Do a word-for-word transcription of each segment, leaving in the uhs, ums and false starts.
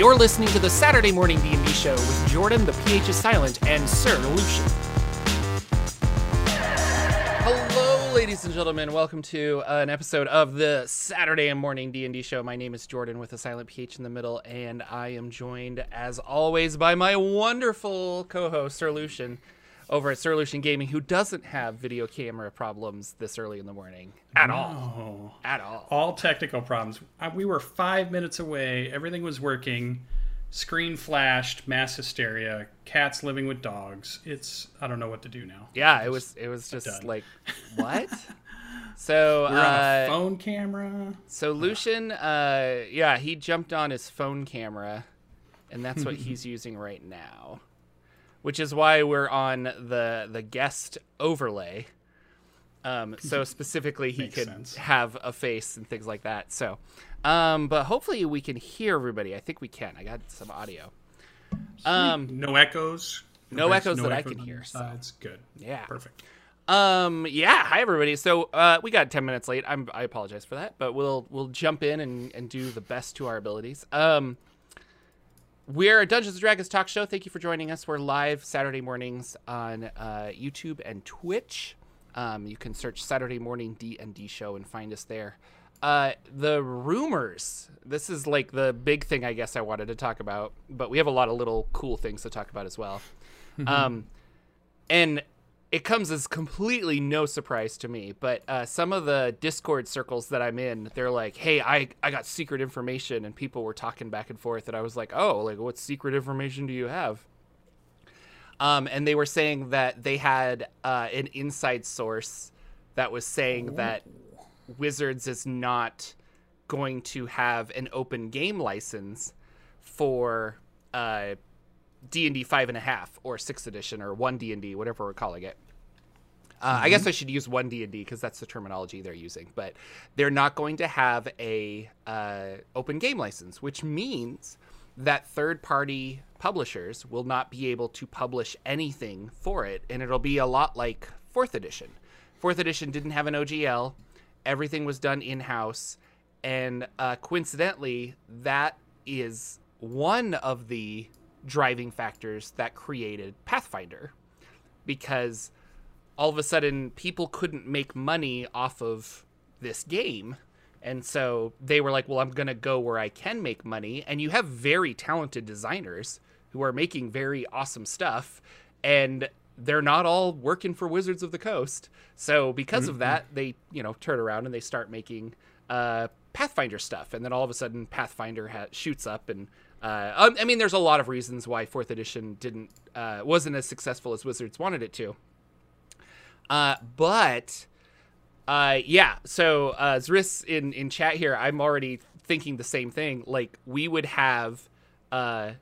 You're listening to the Saturday Morning D and D Show with Jordan, the P H is silent, and Sir Lucian. Hello, ladies and gentlemen. Welcome to uh, an episode of the Saturday Morning D and D Show. My name is Jordan with a silent P H in the middle, and I am joined, as always, by my wonderful co-host, Sir Lucian, over at Sir Lucian Gaming, who doesn't have video camera problems this early in the morning at no. all. At all. All technical problems. We were five minutes away. Everything was working. Screen flashed. Mass hysteria. Cats living with dogs. It's, I don't know what to do now. Yeah, it was, it was just done. Like, what? So we're uh, on a phone camera. So Lucian, uh, yeah, he jumped on his phone camera, and that's what he's using right now. Which is why we're on the the guest overlay, um, so specifically he could sense. have a face and things like that. So, um, but hopefully we can hear everybody. I think we can. I got some audio. Um, no echoes. No There's echoes no that echoes I can hear. That's so. Good. Yeah. Perfect. Um, yeah. Hi everybody. So uh, we got ten minutes late. I'm I apologize for that, but we'll we'll jump in and and do the best to our abilities. Um. We're a Dungeons and Dragons talk show. Thank you for joining us. We're live Saturday mornings on uh, YouTube and Twitch. Um, you can search Saturday Morning D and D Show and find us there. Uh, the rumors. This is like the big thing I guess I wanted to talk about, but we have a lot of little cool things to talk about as well. Mm-hmm. Um, and it comes as completely no surprise to me, but uh, some of the Discord circles that I'm in, they're like, hey, I, I got secret information, and people were talking back and forth, and I was like, oh, like, what secret information do you have? Um, and they were saying that they had uh, an inside source that was saying that Wizards is not going to have an open game license for uh D and D five point five or sixth edition or one D and D, whatever we're calling it. Uh, mm-hmm. I guess I should use one D and D because that's the terminology they're using. But they're not going to have a uh, open game license, which means that third-party publishers will not be able to publish anything for it, and it'll be a lot like fourth edition. fourth edition didn't have an O G L. Everything was done in-house. And uh, coincidentally, that is one of the driving factors that created Pathfinder, because all of a sudden people couldn't make money off of this game, and so they were like, well, I'm gonna go where I can make money. And you have very talented designers who are making very awesome stuff, and they're not all working for Wizards of the Coast. So because mm-hmm. of that, they, you know, turn around and they start making uh Pathfinder stuff, and then all of a sudden Pathfinder ha- shoots up. And Uh, I mean, there's a lot of reasons why fourth edition didn't uh, wasn't as successful as Wizards wanted it to. Uh, but, uh, yeah, so uh, Zris in, in chat here, I'm already thinking the same thing. Like, we would have, uh,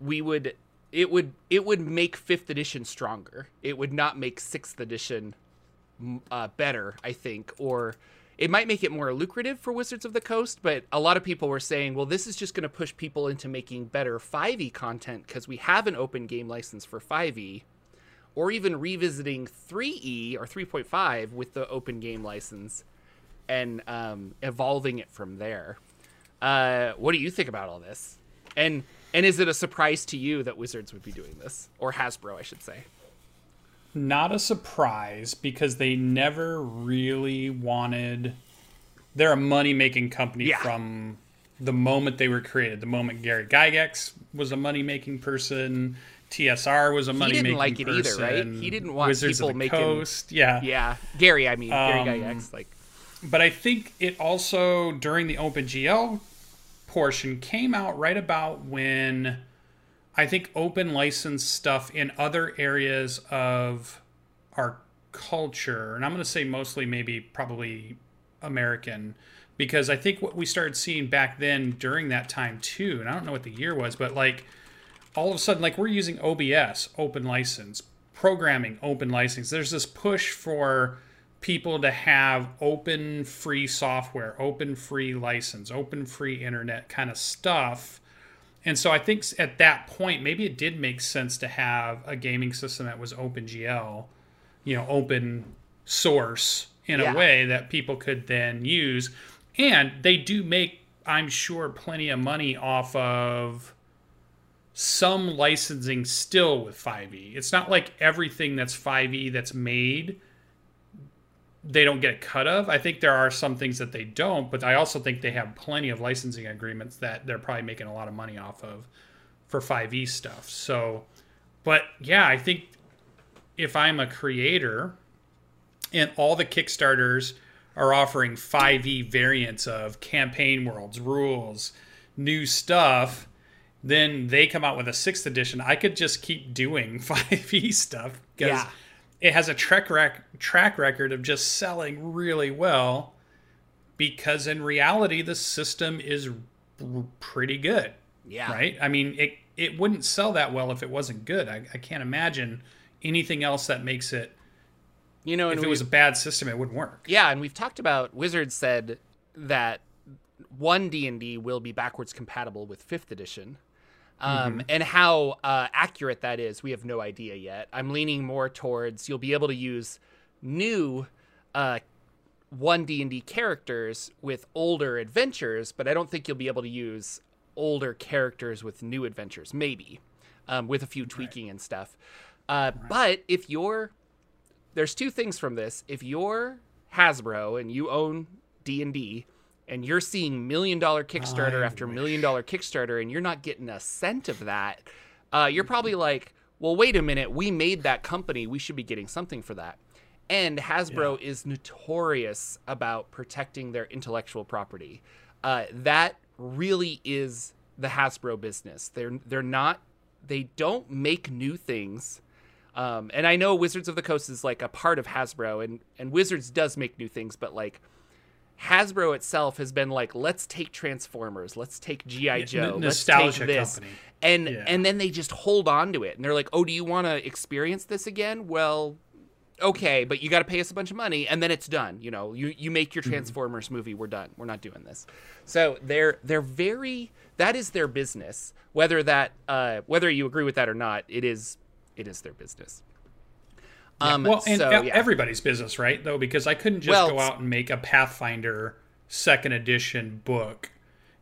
we would, it would, it would make fifth edition stronger. It would not make sixth edition uh, better, I think, or it might make it more lucrative for Wizards of the Coast, but a lot of people were saying, well, this is just going to push people into making better five E content because we have an open game license for five E, or even revisiting three E or three point five with the open game license and um, evolving it from there. Uh, what do you think about all this? And and is it a surprise to you that Wizards would be doing this? Or Hasbro, I should say. Not a surprise, because they never really wanted... They're a money-making company yeah. from the moment they were created. The moment Gary Gygax was a money-making person, T S R was a money-making person. He didn't like it person, either, right? He didn't want Wizards people of the making... Coast. Yeah. Yeah. Gary, I mean. Um, Gary Gygax. Like. But I think it also, during the OpenGL portion, came out right about when... I think open license stuff in other areas of our culture, and I'm going to say mostly maybe probably American, because I think what we started seeing back then during that time too, and I don't know what the year was, but like all of a sudden, like we're using O B S, open license, programming, open license. There's this push for people to have open free software, open free license, open free internet kind of stuff. And so I think at that point, maybe it did make sense to have a gaming system that was OpenGL, you know, open source in yeah. a way that people could then use. And they do make I'm sure, plenty of money off of some licensing still with five E. It's not like everything that's five E that's made, they don't get a cut of. I think there are some things that they don't, but I also think they have plenty of licensing agreements that they're probably making a lot of money off of for five E stuff. So, but yeah, I think if I'm a creator and all the Kickstarters are offering five E variants of campaign worlds, rules, new stuff, then they come out with a sixth edition, I could just keep doing five E stuff because yeah. it has a track rec- track record of just selling really well, because in reality, the system is r- pretty good. Yeah. Right? I mean, it, it wouldn't sell that well if it wasn't good. I, I can't imagine anything else that makes it. You know, if it was a bad system, it wouldn't work. Yeah, and we've talked about, Wizards said that one D and D will be backwards compatible with fifth edition. Um, mm-hmm. And how uh, accurate that is, we have no idea yet. I'm leaning more towards you'll be able to use new uh, one D and D characters with older adventures, but I don't think you'll be able to use older characters with new adventures, maybe, um, with a few tweaking right. and stuff. Uh, right. But if you're... There's two things from this. If you're Hasbro and you own D and D and you're seeing million dollar Kickstarter I after wish. million dollar Kickstarter and you're not getting a cent of that, uh, you're probably like, well, wait a minute. We made that company. We should be getting something for that. And Hasbro yeah. is notorious about protecting their intellectual property. Uh, that really is the Hasbro business. They're, they're not, they don't make new things. Um, and I know Wizards of the Coast is like a part of Hasbro, and, and Wizards does make new things, but like Hasbro itself has been like, let's take Transformers, let's take G I. Joe, let's take this. Company. And yeah. and then they just hold on to it. And they're like, oh, do you want to experience this again? Well, okay, but you got to pay us a bunch of money, and then it's done. You know, you, you make your Transformers mm-hmm. movie, we're done. We're not doing this. So they're they're very, that is their business. Whether that uh, whether you agree with that or not, it is It is their business. Um, yeah. Well, and so, yeah. everybody's business, right? Though, because I couldn't just well, go out and make a Pathfinder second edition book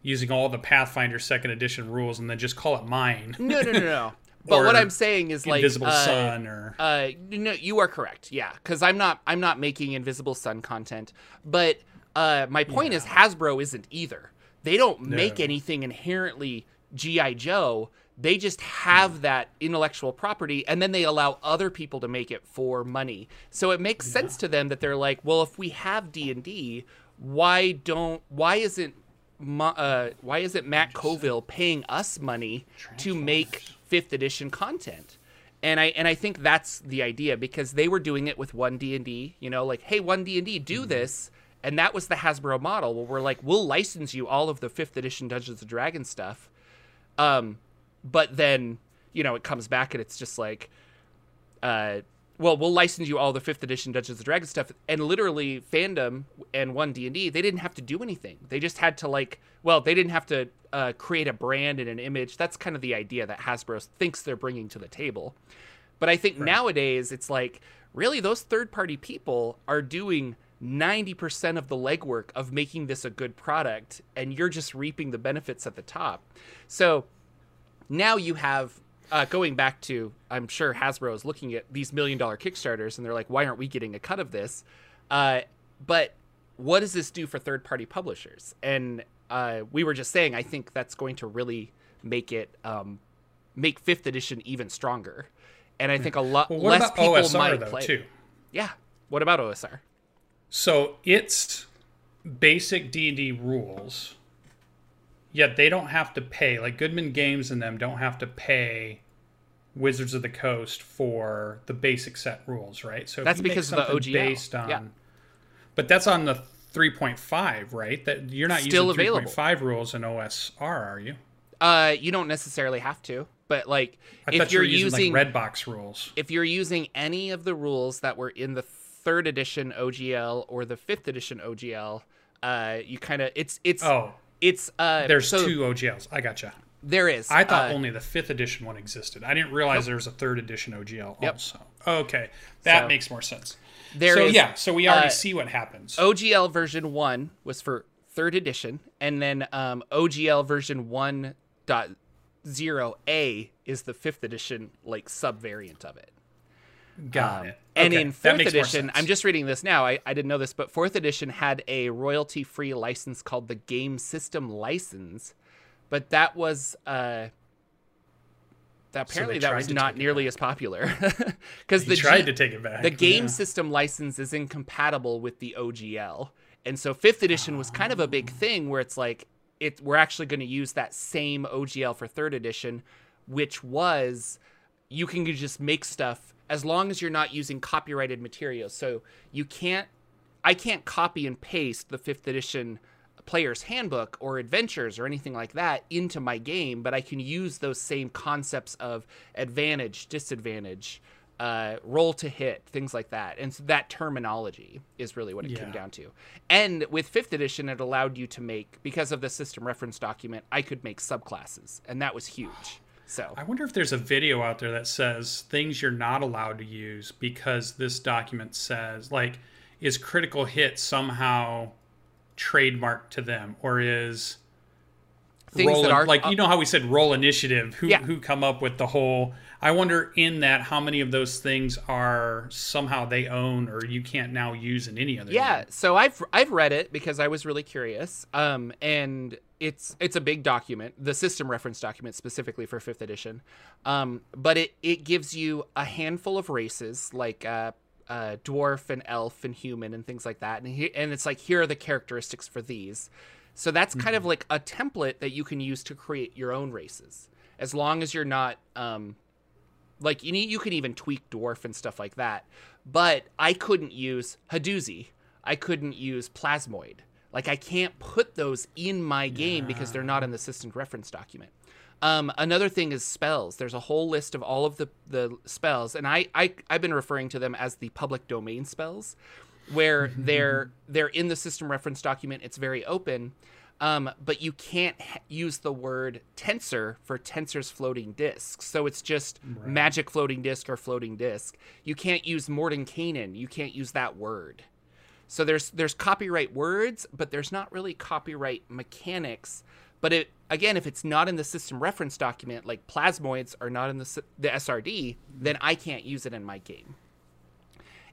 using all the Pathfinder second edition rules and then just call it mine. No, no, no, no. But what I'm saying is, like, Invisible uh, Sun, or uh, no, you are correct. Yeah, because I'm not, I'm not making Invisible Sun content. But uh, my point yeah. is, Hasbro isn't either. They don't no. make anything inherently G I. Joe. They just have that intellectual property, and then they allow other people to make it for money. So it makes yeah. sense to them that they're like, well, if we have D and D, why don't, why isn't, uh, why isn't Matt Coville paying us money to make fifth edition content? And I and I think that's the idea, because they were doing it with one D and D, you know, like, hey, one D and D, do mm-hmm. this. And that was the Hasbro model where we're like, we'll license you all of the fifth edition Dungeons and Dragons stuff. Um, But then, you know, it comes back and it's just like, uh, well, we'll license you all the fifth edition Dungeons and Dragons stuff. And literally, fandom and one D and D, they didn't have to do anything. They just had to, like, well, they didn't have to uh, create a brand and an image. That's kind of the idea that Hasbro thinks they're bringing to the table. But I think right. nowadays it's like, really, those third-party people are doing ninety percent of the legwork of making this a good product, and you're just reaping the benefits at the top. So... Now you have, uh, going back to, I'm sure Hasbro is looking at these million-dollar Kickstarters, and they're like, why aren't we getting a cut of this? Uh, but what does this do for third-party publishers? And uh, we were just saying, I think that's going to really make it, um, make fifth edition even stronger. And I think a lot well, less people O S R, might though, play. Too? Yeah, what about O S R? So it's basic D and D rules... Yet they don't have to pay, like Goodman Games and them don't have to pay Wizards of the Coast for the basic set rules, right? So that's because of the O G L. Based on, yeah. But that's on the three point five, right? That you're not still using three point five rules in O S R, are you? Uh, you don't necessarily have to, but like I if you're you using, using like Redbox rules, if you're using any of the rules that were in the third edition O G L or the fifth edition O G L, uh, you kind of it's it's oh. It's uh, there's so two O G Ls. I gotcha. There is. I thought uh, only the fifth edition one existed. I didn't realize nope. there was a third edition O G L yep. also. Okay, that so, makes more sense. There so is, yeah, so we already uh, see what happens. O G L version one was for third edition, And then um, O G L version one point oh A is the fifth edition, like, sub-variant of it. Got um, it. And okay. in fourth edition, I'm just reading this now, I, I didn't know this, but fourth edition had a royalty-free license called the Game System License, but that was... Uh, That apparently so that was not nearly as popular because they tried to take it back. The game yeah. system license is incompatible with the O G L, and so fifth edition oh. was kind of a big thing where it's like it we're actually going to use that same O G L for third edition, which was you can just make stuff as long as you're not using copyrighted materials. So you can't, I can't copy and paste the fifth edition Player's Handbook or Adventures or anything like that into my game, but I can use those same concepts of advantage, disadvantage, uh, roll to hit, things like that. And so that terminology is really what it yeah. came down to. And with fifth edition, it allowed you to make, because of the system reference document, I could make subclasses, and that was huge. So I wonder if there's a video out there that says things you're not allowed to use because this document says, like, is critical hit somehow... trademark to them, or is things roll, that are like, you know how we said roll initiative, who, yeah. who come up with the whole, I wonder in that how many of those things are somehow they own or you can't now use in any other yeah way. So I've I've read it because I was really curious, um and it's it's a big document, the system reference document specifically for fifth edition, um but it it gives you a handful of races, like uh Uh, dwarf and elf and human and things like that, and he, and it's like, here are the characteristics for these. So that's mm-hmm. kind of like a template that you can use to create your own races, as long as you're not um like you need you can even tweak dwarf and stuff like that. But I couldn't use Hadoozy, I couldn't use Plasmoid, like I can't put those in my game yeah. because they're not in the system reference document. Um, another thing is spells. There's a whole list of all of the, the spells, and I, I, I've been referring to them as the public domain spells, where mm-hmm. they're they're in the system reference document. It's very open, um, but you can't ha- use the word tensor for tensor's floating disk. So it's just right. magic floating disk or floating disk. You can't use Mordenkainen. You can't use that word. So there's there's copyright words, but there's not really copyright mechanics. But it, again, if it's not in the system reference document, like plasmoids are not in the the S R D, then I can't use it in my game.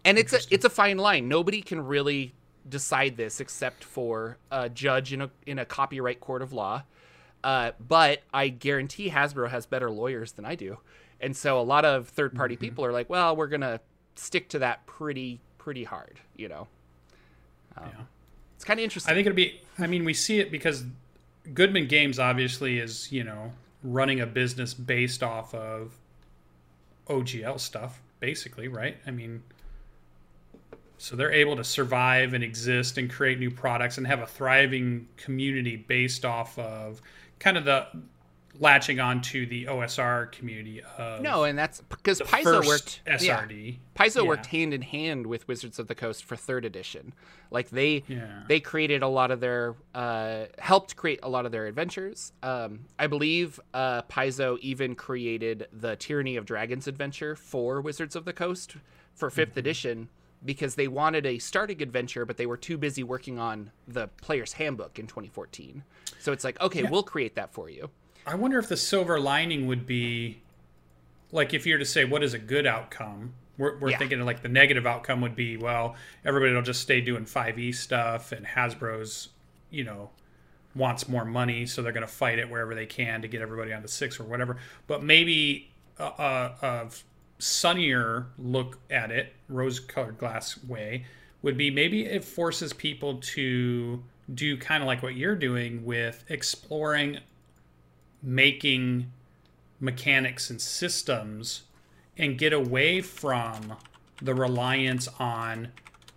And it's a it's a fine line. Nobody can really decide this except for a judge in a in a copyright court of law. Uh, but I guarantee Hasbro has better lawyers than I do, and so a lot of third party mm-hmm. people are like, well, we're gonna stick to that pretty pretty hard, you know. Um, yeah. It's kind of interesting. I think it'd be. I mean, we see it because Goodman Games obviously is, you know, running a business based off of O G L stuff, basically, right? I mean, so they're able to survive and exist and create new products and have a thriving community based off of kind of the latching on to the O S R community of no, and that's because Paizo worked S R D. Yeah, Paizo yeah. worked hand in hand with Wizards of the Coast for third edition. Like they yeah. they created a lot of their uh, helped create a lot of their adventures. Um, I believe uh, Paizo even created the Tyranny of Dragons adventure for Wizards of the Coast for fifth mm-hmm. edition because they wanted a starting adventure, but they were too busy working on the Player's Handbook in twenty fourteen. So it's like, okay, yeah. we'll create that for you. I wonder if the silver lining would be, like, if you were to say, what is a good outcome? We're, we're yeah. thinking, like, the negative outcome would be, well, everybody will just stay doing five E stuff, and Hasbro's, you know, wants more money, so they're going to fight it wherever they can to get everybody onto six or whatever. But maybe a, a, a sunnier look at it, rose-colored glass way, would be maybe it forces people to do kind of like what you're doing with exploring making mechanics and systems and get away from the reliance on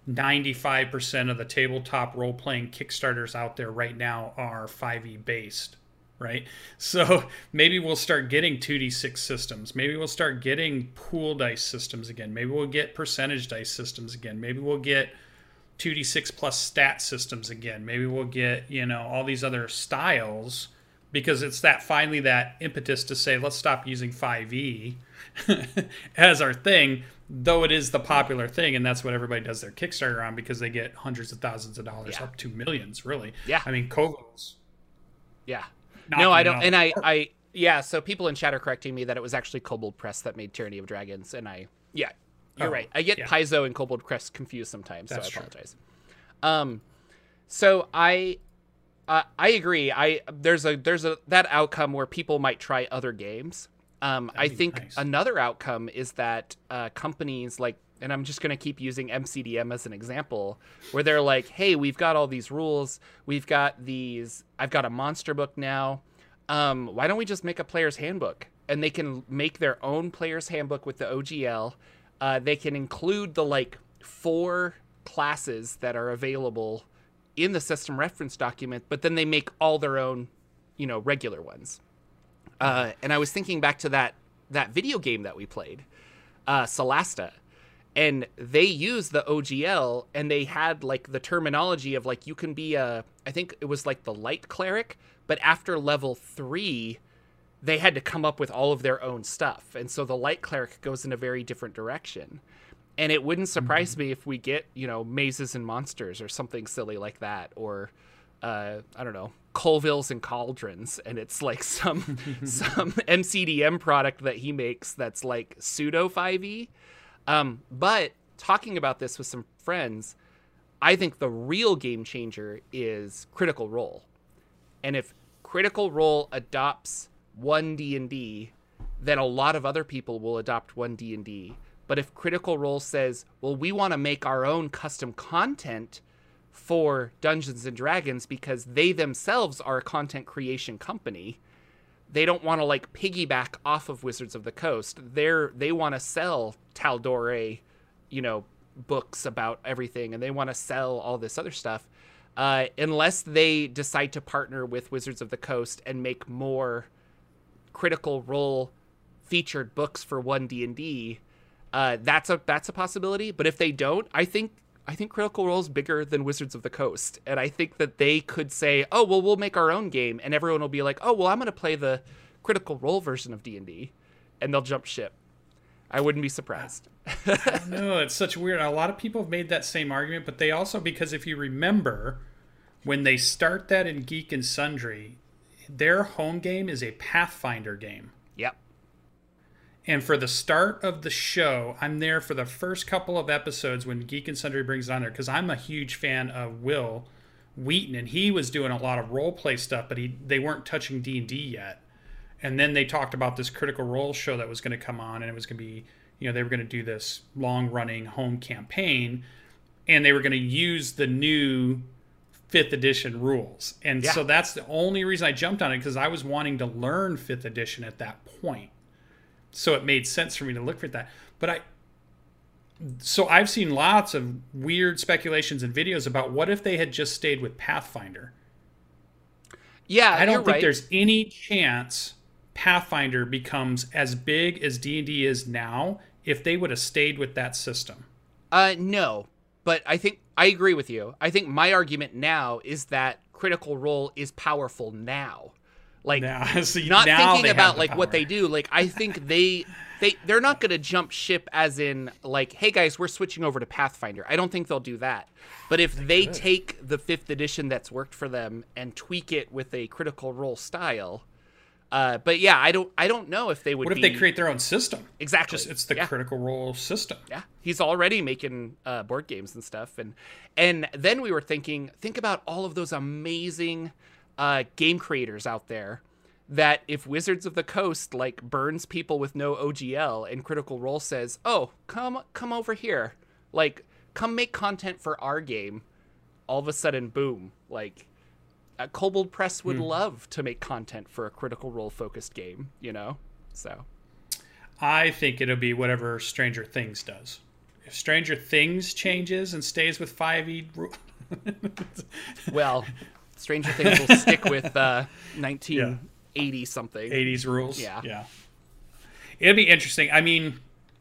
ninety-five percent of the tabletop role-playing Kickstarters out there right now are five E based, right? So maybe we'll start getting two D six systems. Maybe we'll start getting pool dice systems again. Maybe we'll get percentage dice systems again. Maybe we'll get two D six plus stat systems again. Maybe we'll get, you know, all these other styles, because it's that finally that impetus to say, let's stop using five E as our thing, though it is the popular thing. And that's what everybody does their Kickstarter on because they get hundreds of thousands of dollars yeah. up to millions, really. Yeah. I mean, Kobold's Yeah. Not no, I don't. Know. And I, I, yeah. So people in chat are correcting me that it was actually Kobold Press that made Tyranny of Dragons. And I, yeah, you're oh, right. I get yeah. Paizo and Kobold Press confused sometimes. That's so I true. apologize. Um, so I, uh, I agree. I, there's a, there's a, that outcome where people might try other games. Um, I think nice. another outcome is that, uh, companies like, and I'm just going to keep using M C D M as an example, where they're like, hey, we've got all these rules. We've got these. I've got a monster book now. Um, why don't we just make a player's handbook? And they can make their own player's handbook with the O G L. Uh, they can include the like four classes that are available in the system reference document, but then they make all their own, you know, regular ones. Uh, and I was thinking back to that, that video game that we played, uh, Solasta. And they used the O G L, and they had like the terminology of like, you can be a, I think it was like the light cleric, but after level three, they had to come up with all of their own stuff. And so the light cleric goes in a very different direction. And it wouldn't surprise mm-hmm. me if we get, you know, mazes and monsters or something silly like that, or uh, I don't know, Colvilles and cauldrons. And it's like some, some M C D M product that he makes that's like pseudo five E. Um, but talking about this with some friends, I think the real game changer is Critical Role. And if Critical Role adopts one D and D, then a lot of other people will adopt one D and D. But if Critical Role says, well, we want to make our own custom content for Dungeons and Dragons because they themselves are a content creation company, they don't want to like piggyback off of Wizards of the Coast. They're, they want to sell Taldore, you know, books about everything, and they want to sell all this other stuff. Uh, unless they decide to partner with Wizards of the Coast and make more Critical Role featured books for one D and D, uh, that's a that's a possibility. But if they don't, I think I think Critical Role is bigger than Wizards of the Coast. And I think that they could say, oh, well, we'll make our own game. And everyone will be like, oh, well, I'm going to play the Critical Role version of D and D. And they'll jump ship. I wouldn't be surprised. No, it's such weird. A lot of people have made that same argument. But they also, because if you remember, when they start that in Geek and Sundry, their home game is a Pathfinder game. Yep. And for the start of the show, I'm there for the first couple of episodes when Geek and Sundry brings it on there, because I'm a huge fan of Will Wheaton, and he was doing a lot of role play stuff, but he they weren't touching D and D yet. And then they talked about this Critical Role show that was going to come on, and it was going to be, you know, they were going to do this long-running home campaign, and they were going to use the new fifth edition rules. And yeah. so that's the only reason I jumped on it, because I was wanting to learn fifth edition at that point. So it made sense for me to look for that. But I, so I've seen lots of weird speculations and videos about what if they had just stayed with Pathfinder. Yeah, I don't think right. there's any chance Pathfinder becomes as big as D and D is now if they would have stayed with that system. Uh, no, but I think I agree with you. I think my argument now is that Critical Role is powerful now. Like now, see, not thinking about like power. What they do. Like I think they they they're not going to jump ship as in like, hey guys, we're switching over to Pathfinder. I don't think they'll do that. But if they, they take the fifth edition that's worked for them and tweak it with a Critical Role style, uh, but yeah, I don't I don't know if they would. What if be... they create their own system? Exactly, Just, it's the yeah. Critical Role system. Yeah, he's already making uh, board games and stuff, and and then we were thinking, think about all of those amazing. Uh, game creators out there that if Wizards of the Coast like burns people with no O G L and Critical Role says, oh, come come over here, like come make content for our game, all of a sudden, boom, like uh, Kobold Press would hmm. love to make content for a Critical Role focused game, you know? So I think it'll be whatever Stranger Things does. If Stranger Things changes and stays with five E well, Stranger Things will stick with uh, nineteen eighty yeah. something. eighties rules. Yeah. Yeah. It'll be interesting. I mean,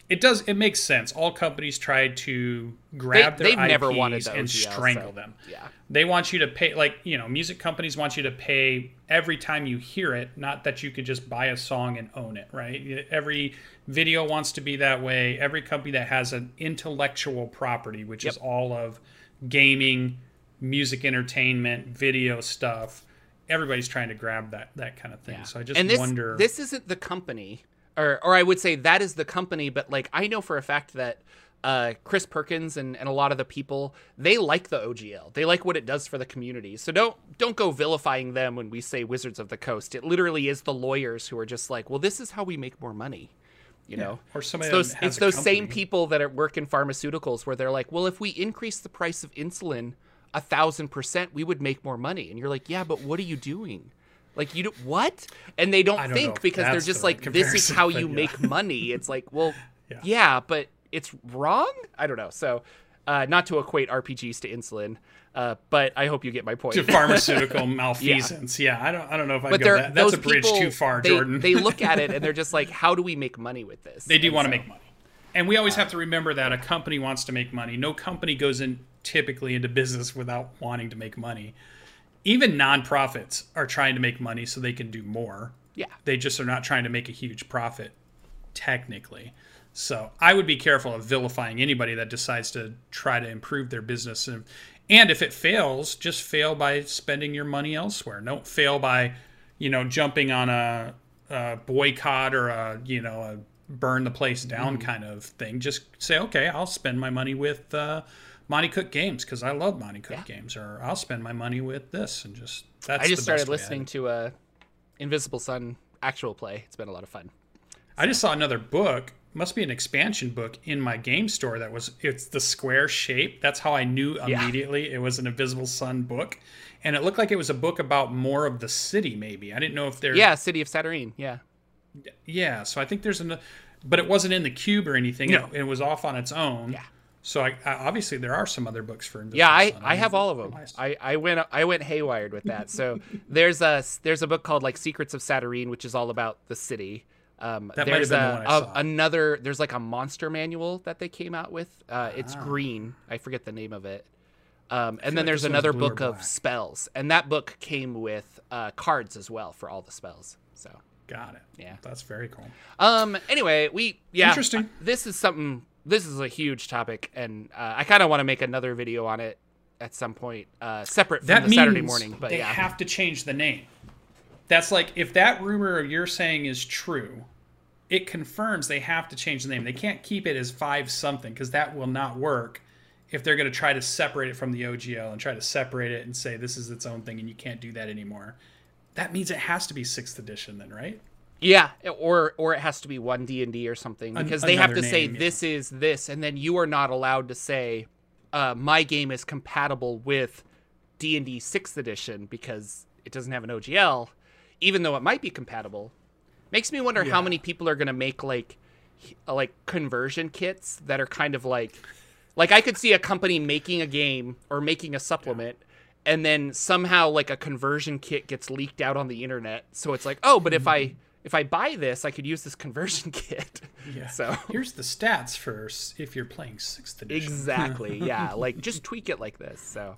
it does. It makes sense. All companies try to grab they, their I Ps never wanted the O G L, and strangle so, them. Yeah. They want you to pay, like, you know, music companies want you to pay every time you hear it, not that you could just buy a song and own it, right? Every video wants to be that way. Every company that has an intellectual property, which yep. is all of gaming, music, entertainment, video stuff, everybody's trying to grab that that kind of thing. Yeah. So I just and this, wonder. This isn't the company, or or I would say that is the company. But like I know for a fact that uh, Chris Perkins and and a lot of the people, they like the O G L. They like what it does for the community. So don't don't go vilifying them when we say Wizards of the Coast. It literally is the lawyers who are just like, well, this is how we make more money. You know, yeah. Or somebody it's those, it's those same people that work in pharmaceuticals where they're like, well, if we increase the price of insulin a thousand percent, we would make more money. And you're like, yeah, but what are you doing? Like, you do what? And they don't, don't think because they're just the like, right this is how you yeah. make money. It's like, well, yeah. yeah, but it's wrong. I don't know. So uh, not to equate R P Gs to insulin. Uh, but I hope you get my point. To pharmaceutical malfeasance. Yeah. yeah, I don't I don't know if I go that. That's a bridge people, too far, they, Jordan. They look at it and they're just like, how do we make money with this? They do and want so, to make money. And we always uh, have to remember that a company wants to make money. No company goes in typically into business without wanting to make money. Even nonprofits are trying to make money so they can do more. Yeah. They just are not trying to make a huge profit technically. So I would be careful of vilifying anybody that decides to try to improve their business. And And if it fails, just fail by spending your money elsewhere. Don't fail by, you know, jumping on a, a boycott or a, you know, a burn the place down mm. kind of thing. Just say, okay, I'll spend my money with uh, Monty Cook Games because I love Monty Cook yeah. Games, or I'll spend my money with this, and just that's. I just the started best listening to uh, Invisible Sun actual play. It's been a lot of fun. So. I just saw another book. Must be an expansion book in my game store that was, it's the square shape. That's how I knew immediately yeah. it was an Invisible Sun book. And it looked like it was a book about more of the city, maybe. I didn't know if there's... Yeah, City of Saturnine, yeah. Yeah, so I think there's an... But it wasn't in the cube or anything. No. It, it was off on its own. Yeah. So I, I, obviously there are some other books for Invisible yeah, I, Sun. Yeah, I, I have all of them. I, I went I went haywired with that. So there's a there's a book called like Secrets of Saturnine, which is all about the city. Um, that there's a, the a, another, there's like a monster manual that they came out with. Uh, it's wow. green. I forget the name of it. Um, and then like there's another book of spells, and that book came with uh, cards as well for all the spells. So got it. Yeah, that's very cool. Um. Anyway, we yeah. Interesting. Uh, this is something. This is a huge topic, and uh, I kind of want to make another video on it at some point, uh, separate from that the means Saturday morning. But they yeah. have to change the name. That's like if that rumor you're saying is true. It confirms they have to change the name. They can't keep it as five something because that will not work if they're going to try to separate it from the O G L and try to separate it and say this is its own thing and you can't do that anymore. That means it has to be sixth edition then, right? Yeah, or or it has to be one D and D or something because An- they have to name, say yeah. this is this, and then you are not allowed to say uh, my game is compatible with D and D sixth edition because it doesn't have an O G L, even though it might be compatible. Makes me wonder yeah. how many people are going to make like like conversion kits that are kind of like like I could see a company making a game or making a supplement yeah. and then somehow like a conversion kit gets leaked out on the internet. So it's like, oh, but mm-hmm. if I if I buy this, I could use this conversion kit. Yeah. So here's the stats for if you're playing sixth edition. Exactly. Yeah. Like just tweak it like this. So.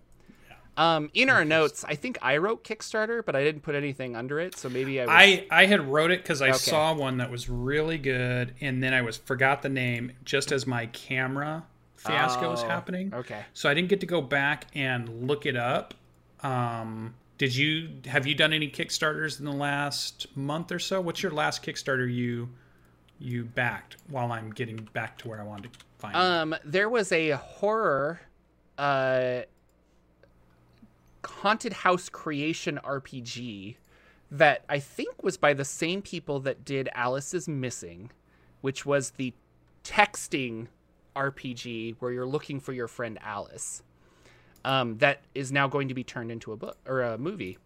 Um, in our notes, I think I wrote Kickstarter, but I didn't put anything under it, so maybe I was... I, I had wrote it because I okay. saw one that was really good, and then I was forgot the name just as my camera fiasco oh, was happening. Okay. So I didn't get to go back and look it up. Um, did you... Have you done any Kickstarters in the last month or so? What's your last Kickstarter you you backed while I'm getting back to where I wanted to find Um, it? There was a horror... Uh, haunted house creation R P G that I think was by the same people that did Alice is Missing, which was the texting R P G where you're looking for your friend Alice. Um, that is now going to be turned into a book or a movie.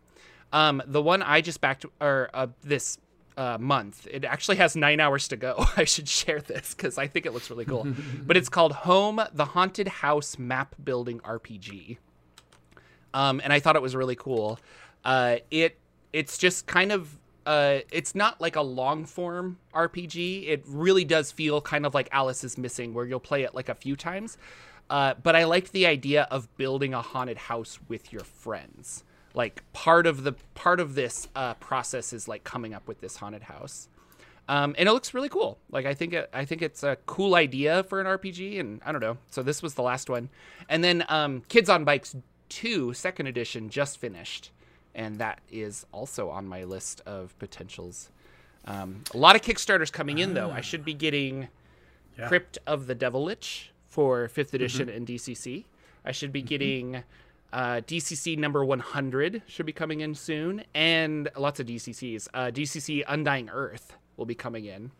Um, the one I just backed or uh, this uh, month, it actually has nine hours to go. I should share this because I think it looks really cool. But it's called Home, the Haunted House Map Building R P G. Um, and I thought it was really cool. Uh, it it's just kind of uh, it's not like a long form R P G. It really does feel kind of like Alice is Missing, where you'll play it like a few times. Uh, but I liked the idea of building a haunted house with your friends. Like part of the part of this uh, process is like coming up with this haunted house, um, and it looks really cool. Like I think it, I think it's a cool idea for an R P G, and I don't know. So this was the last one, and then um, Kids on Bikes two second edition just finished, and that is also on my list of potentials. Um, a lot of Kickstarters coming in, though. I should be getting yeah. Crypt of the Devil Lich for fifth edition mm-hmm. and D C C. I should be mm-hmm. getting uh, D C C number one hundred should be coming in soon, and lots of D C Cs. Uh, D C C Undying Earth will be coming in,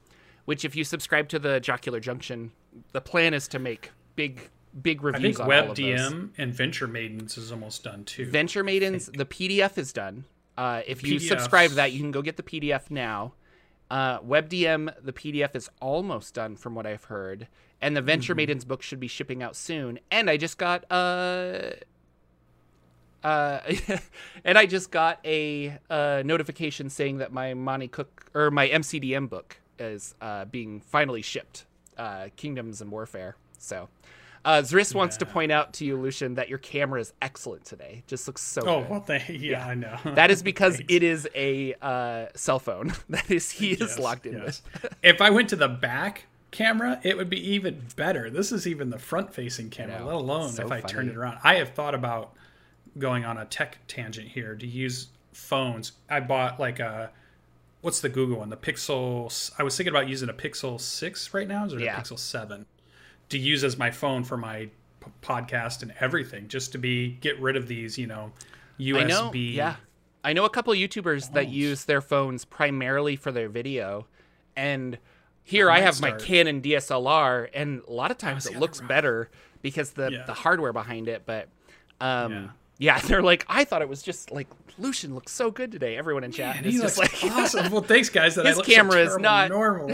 which if you subscribe to the Jocular Junction, the plan is to make big... big reviews. I think WebDM and Venture Maidens is almost done too. Venture Maidens, the P D F is done. Uh, if you P D Fs. Subscribe to that, you can go get the P D F now. Uh, WebDM, the P D F is almost done from what I've heard. And the Venture mm-hmm. Maidens book should be shipping out soon. And I just got uh, uh, and I just got a uh, notification saying that my Monty Cook or my M C D M book is uh, being finally shipped. Uh, Kingdoms and Warfare. So. Uh, Zris yeah. wants to point out to you, Lucian, that your camera is excellent today. Just looks so oh, good. Well, they, yeah, yeah, I know. That is because it is a uh, cell phone. That is, he yes, is locked in yes. with. If I went to the back camera, it would be even better. This is even the front-facing camera, let alone so if I funny. Turned it around. I have thought about going on a tech tangent here to use phones. I bought like a, what's the Google one? The Pixel, I was thinking about using a Pixel six right now, or yeah. a Pixel seven. To use as my phone for my p- podcast and everything, just to be get rid of these, you know, U S B. I know, yeah, I know a couple of YouTubers phones. That use their phones primarily for their video, and here I, I have start. my Canon D S L R, and a lot of times it looks route. better because the yeah. the hardware behind it. But um, yeah. yeah, they're like, I thought it was just like Lucian looks so good today. Everyone in chat, Man, it's he just looks like awesome. Well, thanks guys. That his I camera so is not normal.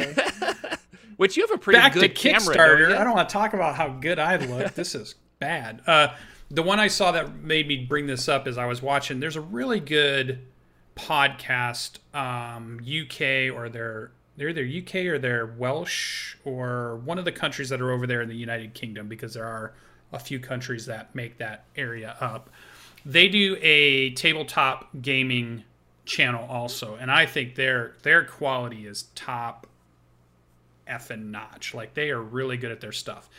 Which you have a pretty Back good to Kickstarter. Camera, don't I don't want to talk about how good I look. This is bad. Uh, the one I saw that made me bring this up is I was watching. There's a really good podcast, um, U K or they're they're either U K or they're Welsh or one of the countries that are over there in the United Kingdom, because there are a few countries that make that area up. They do a tabletop gaming channel also, and I think their their quality is top. Effing notch. Like they are really good at their stuff.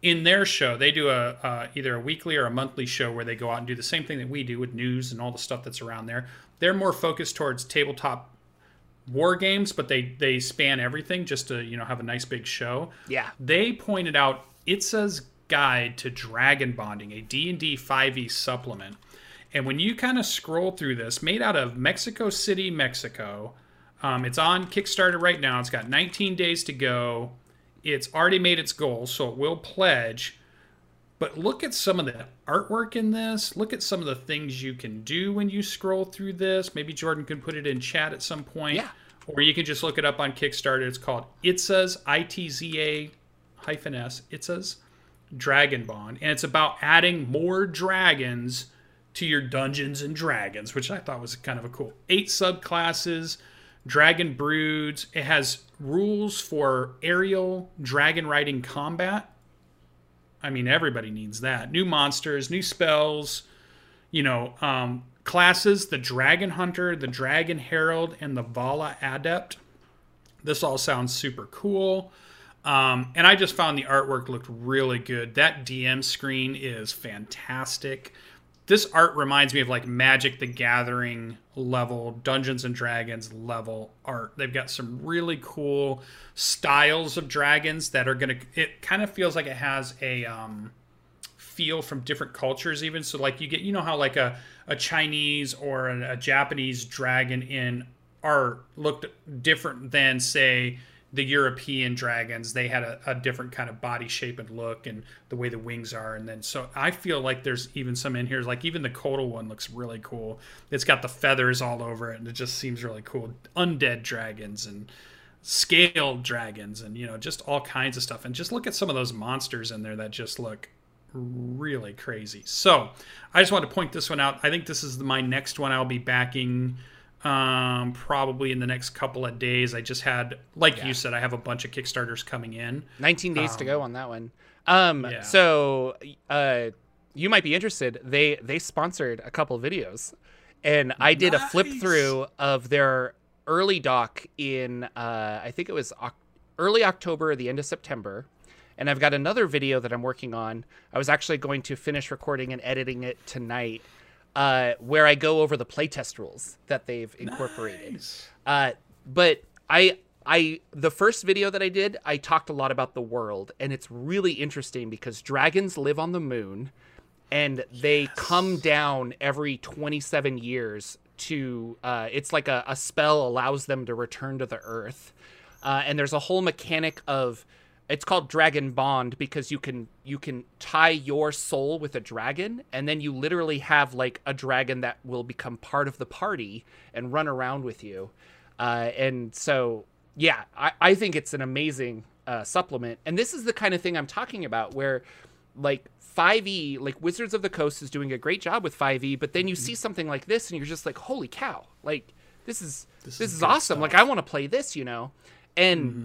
In their show, they do a uh, either a weekly or a monthly show where they go out and do the same thing that we do with news and all the stuff that's around there. They're more focused towards tabletop war games, but they they span everything just to, you know, have a nice big show. Yeah. They pointed out Itza's Guide to Dragon Bonding, a D and D five e supplement. And when you kind of scroll through this, made out of Mexico City, Mexico. Um, it's on Kickstarter right now. It's got nineteen days to go. It's already made its goal, so it will pledge. But look at some of the artwork in this. Look at some of the things you can do when you scroll through this. Maybe Jordan can put it in chat at some point. Yeah. Or you can just look it up on Kickstarter. It's called Itza's, I T Z A hyphen S, Itza's Dragon Bond. And it's about adding more dragons to your Dungeons and Dragons, which I thought was kind of a cool. Eight subclasses. Dragon broods. It has rules for aerial dragon riding combat. I mean, everybody needs that. New monsters, new spells, you know, um, classes, the Dragon Hunter, the Dragon Herald, and the Vala Adept. This all sounds super cool. Um, and I just found the artwork looked really good. That D M screen is fantastic. This art reminds me of like Magic the Gathering level, Dungeons and Dragons level art. They've got some really cool styles of dragons that are going to, it kind of feels like it has a um, feel from different cultures even. So like you get, you know how like a, a Chinese or a, a Japanese dragon in art looked different than say the European dragons. They had a, a different kind of body shape and look and the way the wings are. And then, so I feel like there's even some in here, like even the Kotal one looks really cool. It's got the feathers all over it and it just seems really cool. Undead dragons and scaled dragons and, you know, just all kinds of stuff. And just look at some of those monsters in there that just look really crazy. So I just wanted to point this one out. I think this is my next one I'll be backing. Um, probably in the next couple of days. I just had, like yeah. you said, I have a bunch of Kickstarters coming in. nineteen days um, to go on that one. Um, yeah. So uh, you might be interested. They they sponsored a couple videos, and I did nice. a flip through of their early doc in, uh, I think it was o- early October or the end of September. And I've got another video that I'm working on. I was actually going to finish recording and editing it tonight. uh, where I go over the playtest rules that they've incorporated. Nice. Uh, but I, I, the first video that I did, I talked a lot about the world, and it's really interesting because dragons live on the moon, and they yes. come down every twenty-seven years to, uh, it's like a, a spell allows them to return to the earth. Uh, and there's a whole mechanic of, it's called Dragon Bond, because you can you can tie your soul with a dragon, and then you literally have like a dragon that will become part of the party and run around with you. Uh, and so, yeah, I, I think it's an amazing uh, supplement. And this is the kind of thing I'm talking about where like five E, like Wizards of the Coast is doing a great job with five E, but then you mm-hmm. see something like this and you're just like, holy cow, like this is this, this is, is awesome. Stuff. Like I want to play this, you know? And mm-hmm.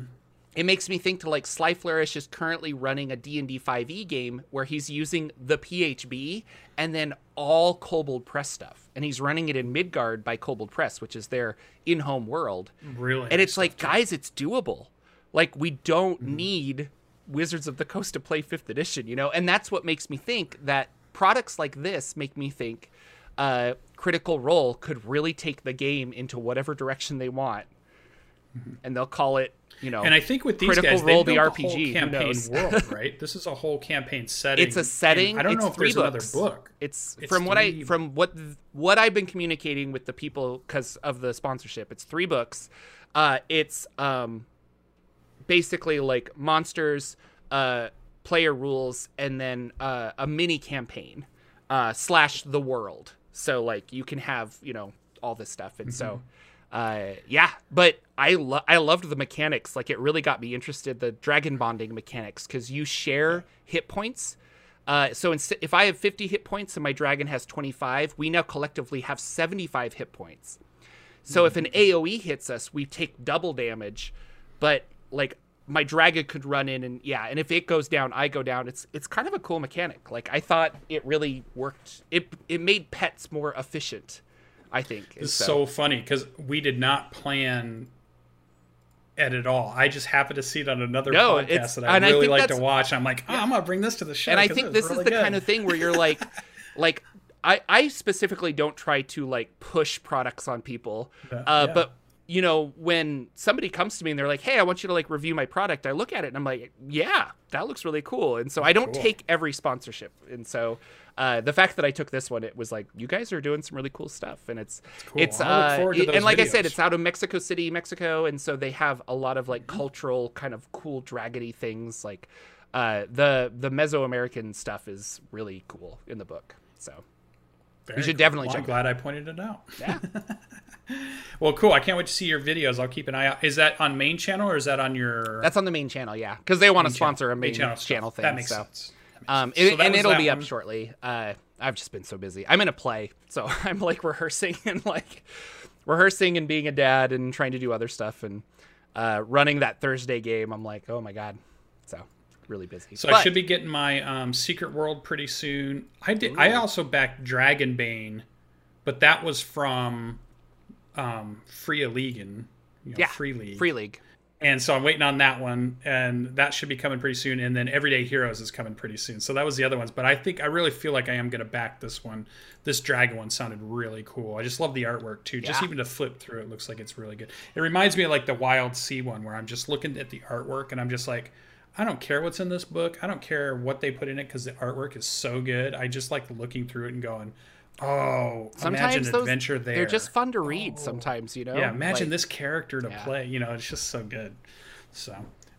it makes me think to like Sly Flourish is currently running a D and D five E game where he's using the P H B and then all Kobold Press stuff. And he's running it in Midgard by Kobold Press, which is their in-home world. Really? And it's like, guys, it's doable. Like we don't mm-hmm. need Wizards of the Coast to play fifth edition, you know? And that's what makes me think that products like this make me think uh, Critical Role could really take the game into whatever direction they want. Mm-hmm. And they'll call it, you know, and I think with these Critical guys, Role, they built the R P G, whole campaign world, right? This is a whole campaign setting. It's a setting. And I don't it's know if there's books. another book. It's, it's from three. what I from what what I've been communicating with the people because of the sponsorship. It's three books. Uh, it's um, basically like monsters, uh, player rules, and then uh, a mini campaign uh, slash the world. So like you can have you know all this stuff, and mm-hmm. so. Uh, yeah, but I lo I loved the mechanics. Like it really got me interested, the dragon bonding mechanics, because you share hit points. Uh, so if I have fifty hit points and my dragon has twenty-five, we now collectively have seventy-five hit points. So mm-hmm. if an A O E hits us, we take double damage, but like my dragon could run in and yeah. And if it goes down, I go down. It's, it's kind of a cool mechanic. Like I thought it really worked. It, it made pets more efficient. I think it's so. so funny because we did not plan it at all. I just happened to see it on another no, podcast that I really I like to watch. I'm like, oh, yeah. I'm going to bring this to the show. And I think this really is the good. kind of thing where you're like, like I, I specifically don't try to like push products on people. Yeah, uh, yeah. But, you know, when somebody comes to me and they're like, hey, I want you to like review my product. I look at it and I'm like, yeah, that looks really cool. And so I don't cool. take every sponsorship. And so Uh, the fact that I took this one, it was like, you guys are doing some really cool stuff. And it's, cool. it's, uh, it, and like videos. I said, it's out of Mexico City, Mexico. And so they have a lot of like cultural kind of cool dragony things. Like, uh, the, the Mesoamerican stuff is really cool in the book. So Very you should cool. definitely well, check I'm glad it out. I pointed it out. Yeah. Well, cool. I can't wait to see your videos. I'll keep an eye out. Is that on main channel or is that on your, that's on the main channel. Yeah. Cause they want to sponsor channel. a main, main channel, channel thing. That makes so. sense. Um, so it, and it'll be one. up shortly. Uh, I've just been so busy. I'm in a play, so I'm like rehearsing and like rehearsing and being a dad and trying to do other stuff and uh, running that Thursday game. I'm like, oh my God. So really busy. So but, I should be getting my um, Secret World pretty soon. I did. Ooh. I also backed Dragonbane, but that was from um, Free League. You know, yeah, Free League. Free League. And so I'm waiting on that one, and that should be coming pretty soon. And then Everyday Heroes is coming pretty soon. So that was the other ones. But I think I really feel like I am going to back this one. This dragon one sounded really cool. I just love the artwork, too. Yeah. Just even to flip through, it looks like it's really good. It reminds me of, like, the Wild Sea one, where I'm just looking at the artwork, and I'm just like, I don't care what's in this book. I don't care what they put in it because the artwork is so good. I just like looking through it and going, oh, sometimes imagine those, adventure there. They're just fun to read oh. sometimes, you know? Yeah, imagine like, this character to yeah. play. You know, it's just so good. So,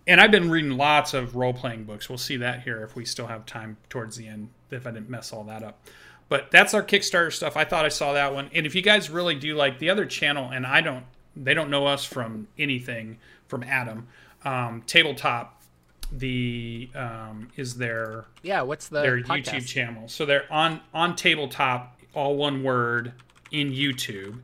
and I've been reading lots of role-playing books. We'll see that here if we still have time towards the end, if I didn't mess all that up. But that's our Kickstarter stuff. I thought I saw that one. And if you guys really do like the other channel, and I don't, they don't know us from anything, from Adam, um, Tabletop, the um, is their, yeah, what's the their podcast? YouTube channel. So they're on, on Tabletop, all one word, in YouTube.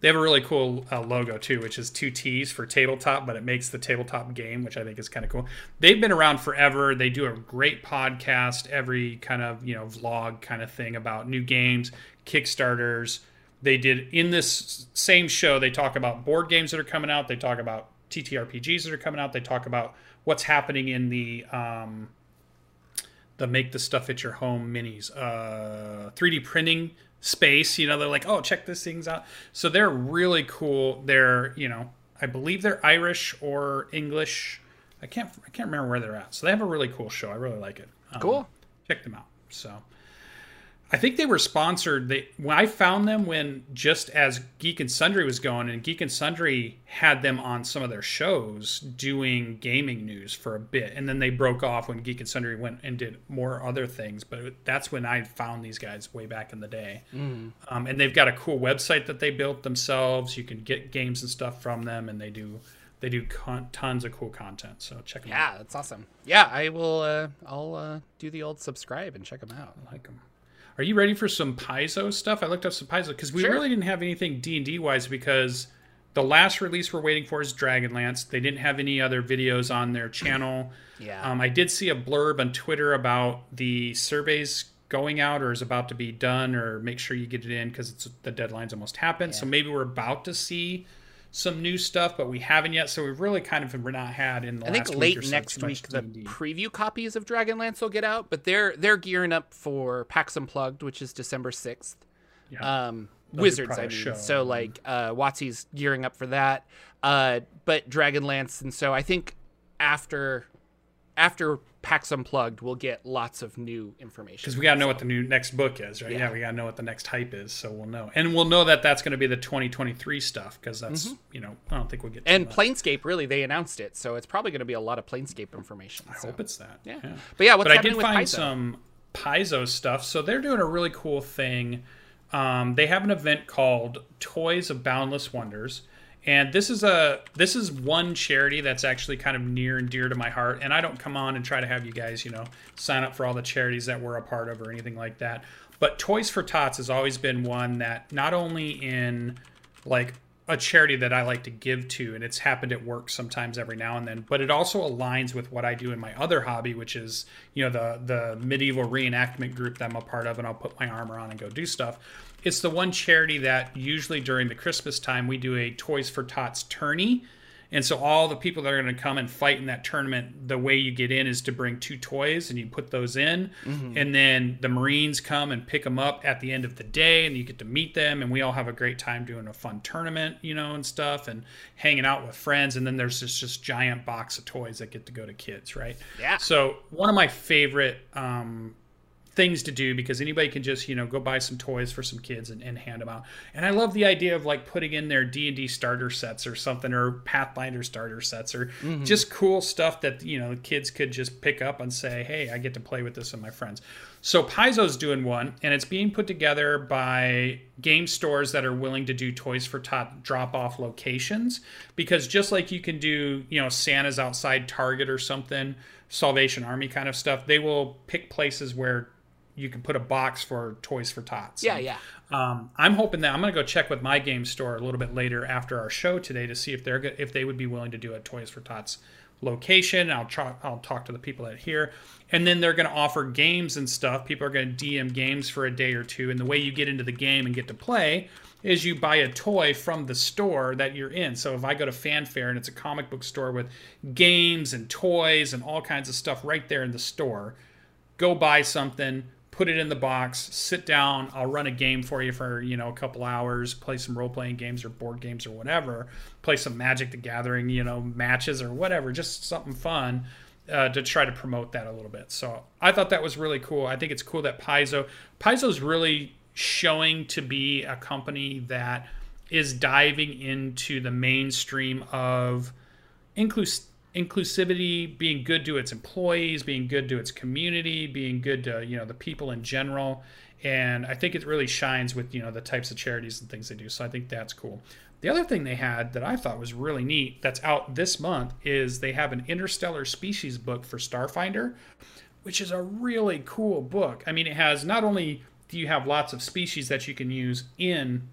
They have a really cool uh, logo too, which is two T's for tabletop, but it makes the tabletop game, which I think is kind of cool. They've been around forever. They do a great podcast, every kind of, you know, vlog kind of thing about new games, Kickstarters. They did, in this same show, they talk about board games that are coming out. They talk about T T R P Gs that are coming out. They talk about what's happening in the, um, the Make the Stuff at Your Home minis, uh, three D printing space. You know, they're like, oh, check this things out. So they're really cool. They're, you know, I believe they're Irish or English. I can't I can't remember where they're at. So they have a really cool show. I really like it. Um, cool. Check them out. So I think they were sponsored. They when I found them when just as Geek and Sundry was going, and Geek and Sundry had them on some of their shows doing gaming news for a bit, and then they broke off when Geek and Sundry went and did more other things. But it, that's when I found these guys way back in the day. Mm. Um, and they've got a cool website that they built themselves. You can get games and stuff from them, and they do they do con- tons of cool content. So check them yeah, out. Yeah, that's awesome. Yeah, I will. Uh, I'll uh, do the old subscribe and check them out. I like them. Are you ready for some Paizo stuff? I looked up some Paizo because we sure. really didn't have anything D and D wise, because the last release we're waiting for is Dragonlance. They didn't have any other videos on their channel. Yeah. Um, I did see a blurb on Twitter about the surveys going out or is about to be done, or make sure you get it in because it's the deadline's almost happened. Yeah. So maybe we're about to see some new stuff, but we haven't yet. So we've really kind of not had in the I last think late week or next so week the D and D preview copies of Dragonlance will get out, but they're they're gearing up for PAX Unplugged, which is December sixth. Yeah. Um, Wizards, I mean. Show. So like uh, WotC's gearing up for that, uh, but Dragonlance, and so I think after after PAX Unplugged, we'll get lots of new information. Because we got to know so. what the new next book is, right? Yeah, yeah we got to know what the next hype is, so we'll know. And we'll know that that's going to be the twenty twenty-three stuff, because that's, mm-hmm. you know, I don't think we'll get to And that. Planescape, really, they announced it, so it's probably going to be a lot of Planescape information. I so. hope it's that. Yeah. yeah. But yeah, what's but happening with Paizo? I did find Paizo? some Paizo stuff. So they're doing a really cool thing. Um, they have an event called Toys of Boundless Wonders. And this is a this is one charity that's actually kind of near and dear to my heart. And I don't come on and try to have you guys, you know, sign up for all the charities that we're a part of or anything like that. But Toys for Tots has always been one that not only in like a charity that I like to give to, and it's happened at work sometimes every now and then, but it also aligns with what I do in my other hobby, which is, you know, the the medieval reenactment group that I'm a part of, and I'll put my armor on and go do stuff. It's the one charity that usually during the Christmas time, we do a Toys for Tots tourney. And so all the people that are going to come and fight in that tournament, the way you get in is to bring two toys and you put those in. Mm-hmm. And then the Marines come and pick them up at the end of the day, and you get to meet them. And we all have a great time doing a fun tournament, you know, and stuff, and hanging out with friends. And then there's this just giant box of toys that get to go to kids, right? Yeah. So one of my favorite um things to do, because anybody can just, you know, go buy some toys for some kids and, and hand them out. And I love the idea of like putting in their D and D starter sets or something, or Pathfinder starter sets, or mm-hmm. just cool stuff that, you know, kids could just pick up and say, hey, I get to play with this with my friends. So Paizo's doing one, and it's being put together by game stores that are willing to do Toys for Tot drop-off locations, because just like you can do, you know, Santa's outside Target or something, Salvation Army kind of stuff, they will pick places where you can put a box for Toys for Tots. Yeah, and, yeah. Um, I'm hoping that I'm going to go check with my game store a little bit later after our show today to see if they're if they would be willing to do a Toys for Tots location. I'll try, I'll talk to the people out here, and then they're going to offer games and stuff. People are going to D M games for a day or two, and the way you get into the game and get to play is you buy a toy from the store that you're in. So if I go to Fanfare, and it's a comic book store with games and toys and all kinds of stuff right there in the store, go buy something, put it in the box, sit down, I'll run a game for you for, you know, a couple hours, play some role-playing games or board games or whatever, play some Magic the Gathering, you know, matches or whatever, just something fun uh, to try to promote that a little bit. So I thought that was really cool. I think it's cool that Paizo, Paizo's really showing to be a company that is diving into the mainstream of inclus- inclusivity, being good to its employees, being good to its community, being good to, you know, the people in general. And I think it really shines with, you know, the types of charities and things they do. So I think that's cool. The other thing they had that I thought was really neat that's out this month is they have an Interstellar Species book for Starfinder, which is a really cool book. I mean, it has not only do you have lots of species that you can use in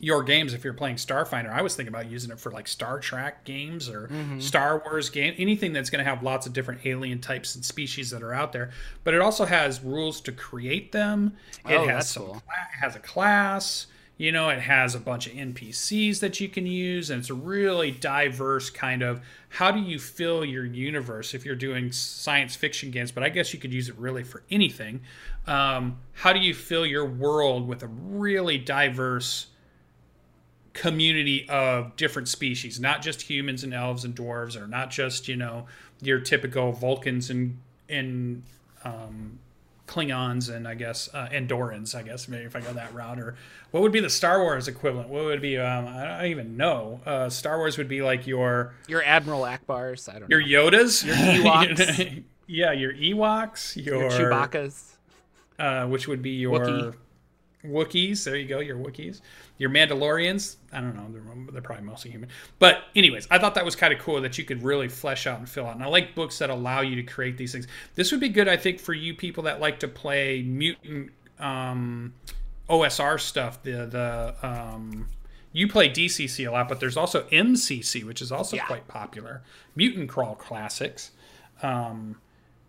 your games if you're playing Starfinder. I was thinking about using it for like Star Trek games or mm-hmm. Star Wars game, anything that's going to have lots of different alien types and species that are out there. But it also has rules to create them. It oh, has some, cool. It has a class. You know, it has a bunch of N P Cs that you can use, and it's a really diverse kind of, how do you fill your universe if you're doing science fiction games, but I guess you could use it really for anything. Um, how do you fill your world with a really diverse community of different species, not just humans and elves and dwarves, or not just, you know, your typical Vulcans and, and um, Klingons and I guess uh, Andorans, I guess maybe if I go that route. Or what would be the Star Wars equivalent? What would be um, I don't even know. Uh, Star Wars would be like your your Admiral Akbars. I don't your know. Your Yodas, your Ewoks. Yeah, your Ewoks, your, your Chewbacca's, uh, which would be your Wookiee. Wookiees. There you go, your Wookiees, your Mandalorians. I don't know, they're, they're probably mostly human. But anyways, I thought that was kind of cool that you could really flesh out and fill out. And I like books that allow you to create these things. This would be good, I think, for you people that like to play mutant um, O S R stuff. The the um, you play D C C a lot, but there's also M C C, which is also yeah. quite popular. Mutant Crawl Classics, um,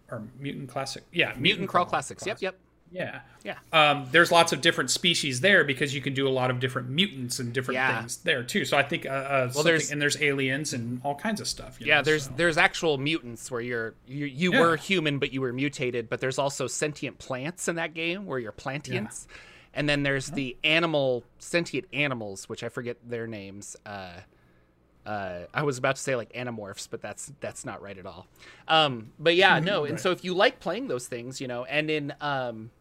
or Mutant Classic, yeah, Mutant, Mutant Crawl, Crawl Classics. Classics. Yep, yep. Yeah. Yeah. Um, there's lots of different species there because you can do a lot of different mutants and different yeah. things there too. So I think uh, uh well, there's, and there's aliens and all kinds of stuff. You yeah, know, there's so. there's actual mutants where you're you you yeah. were human but you were mutated, but there's also sentient plants in that game where you're plantians. Yeah. And then there's yeah. the animal sentient animals, which I forget their names. Uh Uh, I was about to say like Animorphs, but that's that's not right at all. Um, but yeah, no. And right. so if you like playing those things, you know, and in um,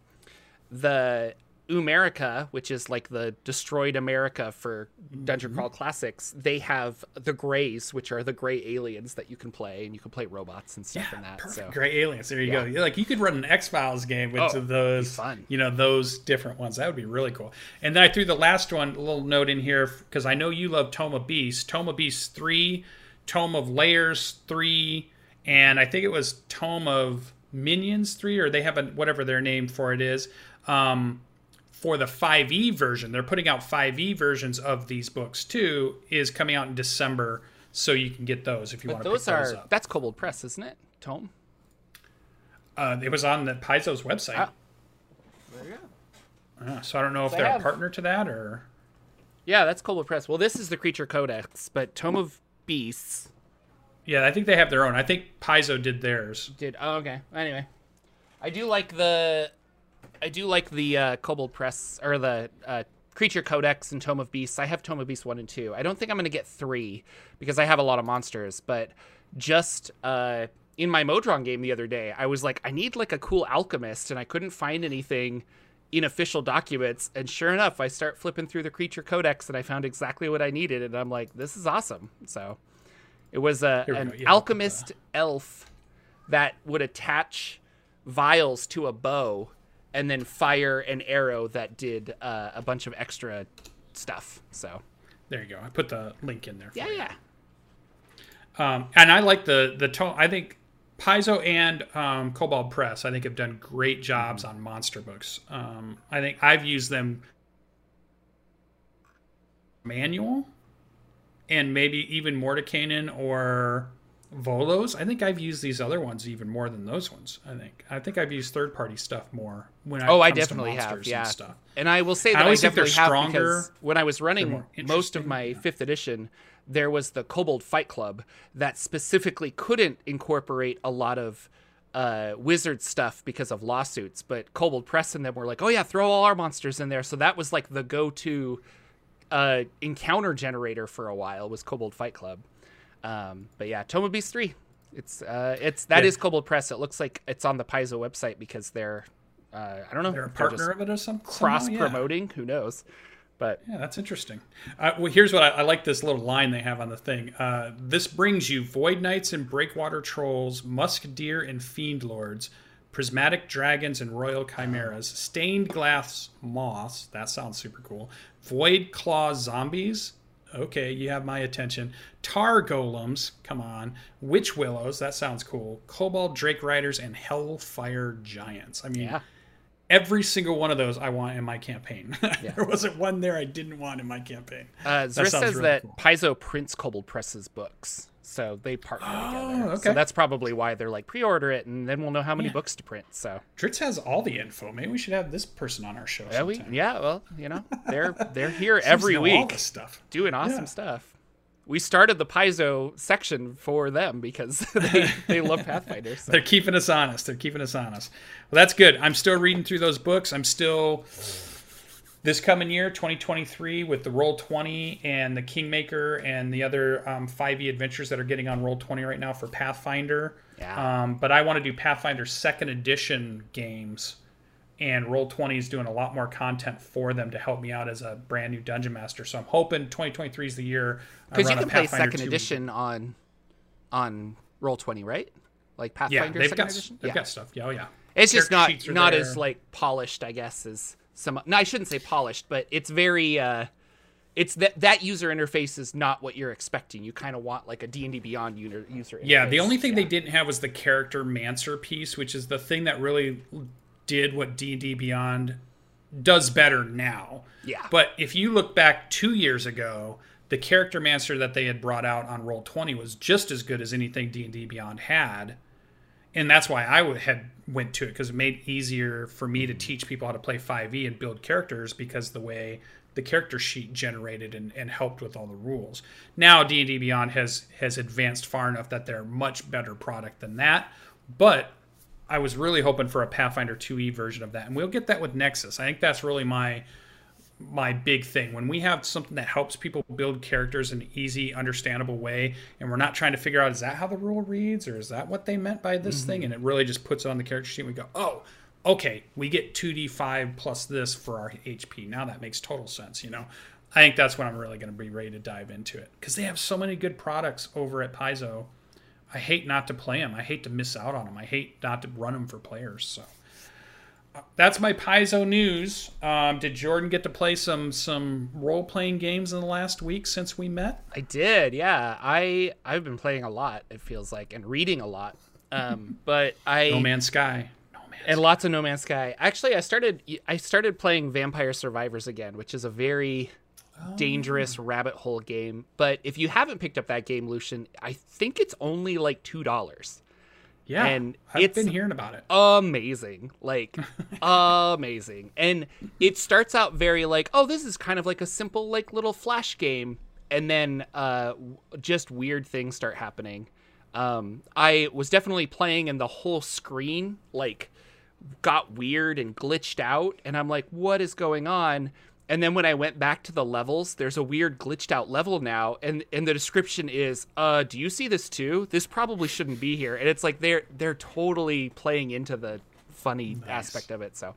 the Umerica, which is like the destroyed America for Dungeon Crawl mm-hmm. Classics, they have the Greys, which are the gray aliens that you can play, and you can play robots and stuff yeah, in that. Perfect. So gray aliens. There you yeah. go. Like you could run an X-Files game with oh, those, fun. you know, those different ones. That would be really cool. And then I threw the last one, a little note in here, because I know you love Tome of Beasts. Tome of Beasts three, Tome of Layers three, and I think it was Tome of Minions three, or they have a, whatever their name for it is. Um, for the five E version, they're putting out five E versions of these books too, is coming out in December, so you can get those if you but want to those pick are, those up. That's Kobold Press, isn't it, Tome? Uh, it was on the Paizo's website. Ah. There you go. Uh, so I don't know if they they're have... a partner to that or... Yeah, that's Kobold Press. Well, this is the Creature Codex, but Tome of Beasts... Yeah, I think they have their own. I think Paizo did theirs. Did, oh, okay. Anyway. I do like the... I do like the uh, Kobold Press, or the uh, Creature Codex and Tome of Beasts. I have Tome of Beasts one and two. I don't think I'm going to get three, because I have a lot of monsters. But just uh, in my Modron game the other day, I was like, I need like a cool alchemist, and I couldn't find anything in official documents. And sure enough, I start flipping through the Creature Codex, and I found exactly what I needed. And I'm like, this is awesome. So it was a, an yeah, alchemist uh... elf that would attach vials to a bow and then fire an arrow that did uh, a bunch of extra stuff. So there you go. I put the link in there. For yeah, you. yeah. Um, and I like the the tone. I think Paizo and um, Kobold Press, I think, have done great jobs mm-hmm. on monster books. Um, I think I've used them manual, and maybe even Mordekainen or Volos. I think I've used these other ones even more than those ones. I think I think I've used third party stuff more when I oh I definitely have yeah and, stuff. And I will say that I, I definitely have stronger, because when I was running most of my yeah. fifth edition, there was the Kobold Fight Club that specifically couldn't incorporate a lot of uh, wizard stuff because of lawsuits. But Kobold Press and them were like, oh yeah, throw all our monsters in there. So that was like the go to uh, encounter generator for a while was Kobold Fight Club. Um, but yeah, Tome of Beasts three. It's uh, it's that yeah. is Kobold Press. It looks like it's on the Paizo website because they're uh, I don't know they're a partner of it or something. Cross promoting, yeah. who knows? But yeah, that's interesting. Uh, well, here's what I, I like this little line they have on the thing. Uh, this brings you Void Knights and Breakwater Trolls, Musk Deer and Fiend Lords, Prismatic Dragons and Royal Chimeras, Stained Glass Moths. That sounds super cool. Void Claw Zombies. Okay, you have my attention. Tar Golems, come on. Witch Willows, that sounds cool. Kobold Drake Riders and Hellfire Giants. I mean, yeah. every single one of those I want in my campaign. Yeah. There wasn't one there I didn't want in my campaign. Uh, Zris says really that cool. Paizo prints Kobold Press's books. So they partner oh, together. Okay. So that's probably why they're like, pre-order it, and then we'll know how many yeah. books to print. So Dritz has all the info. Maybe we should have this person on our show. Yeah, we, yeah well, you know, they're they're here every week, all this stuff. doing awesome yeah. stuff. We started the Paizo section for them because they, they love Pathfinder. So. They're keeping us honest. They're keeping us honest. Well, that's good. I'm still reading through those books. I'm still. This coming year, twenty twenty-three, with the Roll twenty and the Kingmaker and the other um, five E adventures that are getting on Roll twenty right now for Pathfinder. Yeah. Um, but I want to do Pathfinder second edition games, and Roll twenty is doing a lot more content for them to help me out as a brand new Dungeon Master. So I'm hoping twenty twenty-three is the year. Because you can play second edition on on Roll twenty, right? Like Pathfinder yeah, second got, edition? They've yeah. got stuff. Yeah, oh, yeah. It's just not, not as like polished, I guess, as... Some, no, I shouldn't say polished, but it's very, uh, it's that that user interface is not what you're expecting. You kind of want like a D and D Beyond user, user interface. Yeah, the only thing yeah. they didn't have was the character mancer piece, which is the thing that really did what D and D Beyond does better now. Yeah. But if you look back two years ago, the character mancer that they had brought out on Roll twenty was just as good as anything D and D Beyond had. And that's why I had went to it, because it made it easier for me to teach people how to play five E and build characters, because the way the character sheet generated and, and helped with all the rules. Now D and D Beyond has has advanced far enough that they're a much better product than that. But I was really hoping for a Pathfinder two E version of that. And we'll get that with Nexus. I think that's really my my big thing. When we have something that helps people build characters in an easy, understandable way, and we're not trying to figure out, is that how the rule reads, or is that what they meant by this mm-hmm. thing? And it really just puts it on the character sheet. And we go, oh, okay, we get two D five plus this for our H P. Now that makes total sense. You know, I think that's when I'm really going to be ready to dive into it, because they have so many good products over at Paizo. I hate not to play them. I hate to miss out on them. I hate not to run them for players. So that's my Paizo news. Um, did Jordan get to play some some role-playing games in the last week since we met? I did, yeah. I, I've been playing a lot, it feels like, and reading a lot. Um, but I No Man's Sky. No Man's and Sky. Lots of No Man's Sky. Actually, I started I started playing Vampire Survivors again, which is a very oh. dangerous rabbit hole game. But if you haven't picked up that game, Lucian, I think it's only like two dollars. Yeah, and I've it's been hearing about it. Amazing, like amazing. And it starts out very like, oh, this is kind of like a simple like little flash game, and then uh, w- just weird things start happening. Um, I was definitely playing, and the whole screen like got weird and glitched out, and I'm like, what is going on? And then when I went back to the levels, there's a weird glitched out level now. And, and the description is, uh, do you see this too? This probably shouldn't be here. And it's like they're they're totally playing into the funny nice. aspect of it. So,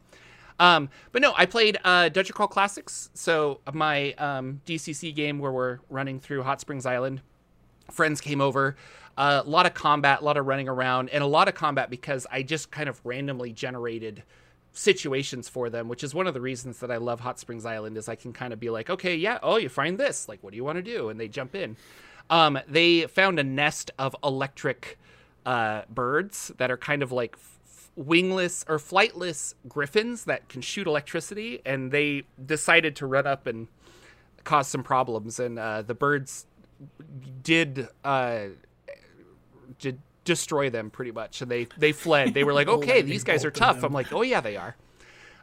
um, but no, I played uh, Dungeon Crawl Classics. So my um, D C C game where we're running through Hot Springs Island. Friends came over. Uh, a lot of combat, a lot of running around, and a lot of combat because I just kind of randomly generated situations for them, which is one of the reasons that I love Hot Springs Island, is I can kind of be like, okay, yeah, oh, you find this, like, what do you want to do? And they jump in. Um, they found a nest of electric uh, birds that are kind of like f- wingless or flightless griffins that can shoot electricity, and they decided to run up and cause some problems, and uh, the birds did uh, did destroy them pretty much, and they they fled. They were like, okay, these guys are tough. I'm like, oh yeah, they are.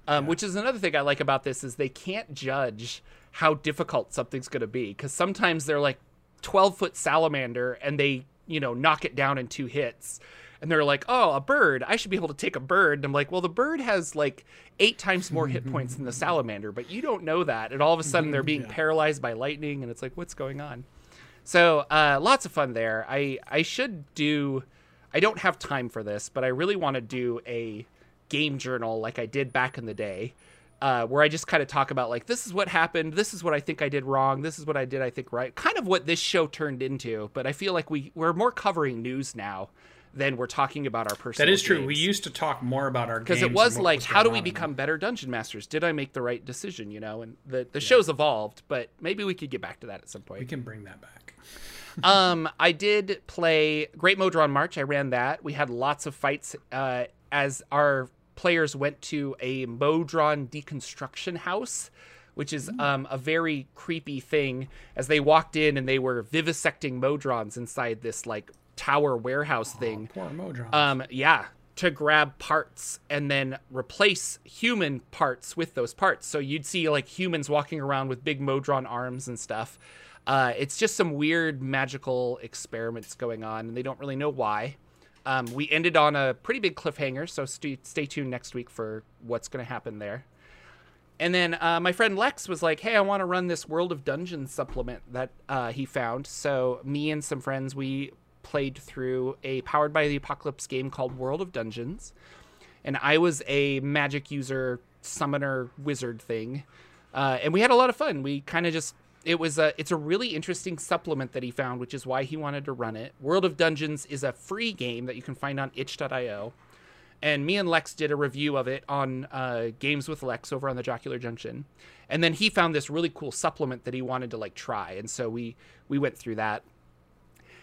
Um yeah. Which is another thing I like about this, is they can't judge how difficult something's going to be, because sometimes they're like twelve foot salamander and they, you know, knock it down in two hits, and they're like, oh, a bird, I should be able to take a bird. And I'm like, well, the bird has like eight times more hit points than the salamander, but you don't know that. And all of a sudden they're being yeah. paralyzed by lightning, and it's like, what's going on? So uh, lots of fun there. I, I should do, I don't have time for this, but I really want to do a game journal like I did back in the day, uh, where I just kind of talk about like, this is what happened. This is what I think I did wrong. This is what I did, I think, right. Kind of what this show turned into, but I feel like we, we're more covering news now than we're talking about our personal That is true. Games. We used to talk more about our games. Because it was like, was how do we become them. better dungeon masters? Did I make the right decision? You know, and the, the yeah. show's evolved, but maybe we could get back to that at some point. We can bring that back. um, I did play Great Modron March. I ran that. We had lots of fights uh, as our players went to a Modron deconstruction house, which is um, a very creepy thing, as they walked in and they were vivisecting Modrons inside this like tower warehouse oh, thing. Poor Modrons. Um, yeah. To grab parts and then replace human parts with those parts. So you'd see like humans walking around with big Modron arms and stuff. Uh, it's just some weird magical experiments going on, and they don't really know why. Um, we ended on a pretty big cliffhanger, so st stay tuned next week for what's going to happen there. And then uh, my friend Lex was like, hey, I want to run this World of Dungeons supplement that uh, he found. So me and some friends, we played through a Powered by the Apocalypse game called World of Dungeons. And I was a magic user, summoner, wizard thing. Uh, and we had a lot of fun. We kind of just... It was a, it's a really interesting supplement that he found, which is why he wanted to run it. World of Dungeons is a free game that you can find on itch dot i o. And me and Lex did a review of it on uh, Games with Lex over on the Jocular Junction. And then he found this really cool supplement that he wanted to like try. And so we, we went through that.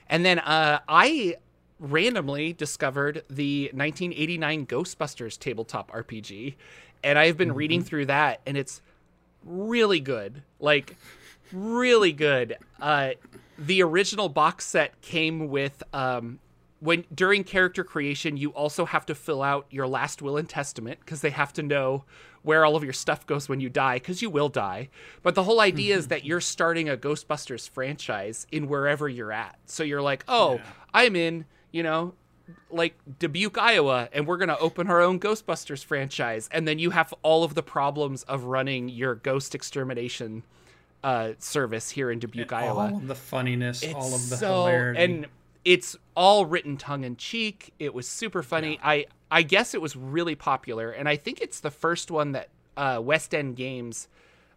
And then uh, I randomly discovered the nineteen eighty-nine Ghostbusters tabletop R P G. And I've been mm-hmm. reading through that, and it's really good. Like... really good. Uh, the original box set came with um, when during character creation, you also have to fill out your last will and testament, because they have to know where all of your stuff goes when you die, because you will die. But the whole idea is that you're starting a Ghostbusters franchise in wherever you're at. So you're like, oh, yeah. I'm in, you know, like Dubuque, Iowa, and we're going to open our own Ghostbusters franchise. And then you have all of the problems of running your ghost extermination uh service here in Dubuque, and Iowa. All of the funniness, it's all of the so, hilarity. And it's all written tongue-in-cheek. It was super funny. Yeah. I, I guess it was really popular, and I think it's the first one that uh, West End Games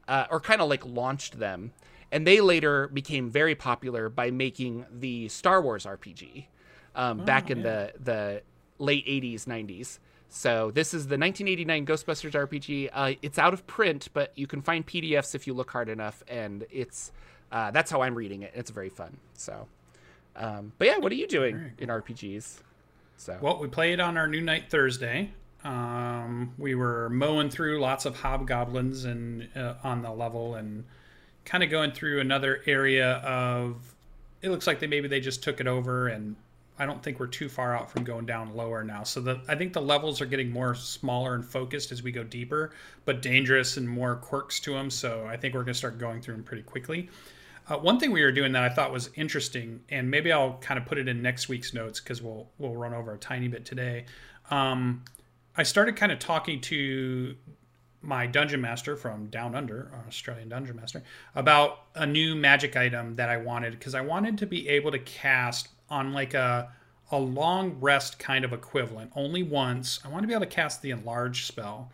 uh, or kind of like launched them. And they later became very popular by making the Star Wars R P G um, oh, back in yeah. the, the late eighties, nineties. So this is the nineteen eighty-nine Ghostbusters R P G. Uh, it's out of print, but you can find P D Fs if you look hard enough, and it's uh, that's how I'm reading it. It's very fun. So, um, but yeah, what are you doing in R P Gs? So well, we played on our new night Thursday. Um, we were mowing through lots of hobgoblins and uh, on the level, and kind of going through another area of. It looks like they maybe they just took it over and. I don't think we're too far out from going down lower now. So the, I think the levels are getting more smaller and focused as we go deeper, but dangerous and more quirks to them. So I think we're going to start going through them pretty quickly. Uh, one thing we were doing that I thought was interesting, and maybe I'll kind of put it in next week's notes because we'll we'll run over a tiny bit today. Um, I started kind of talking to my dungeon master from Down Under, our Australian dungeon master, about a new magic item that I wanted, because I wanted to be able to cast on like a a long rest kind of equivalent, only once. I want to be able to cast the enlarge spell,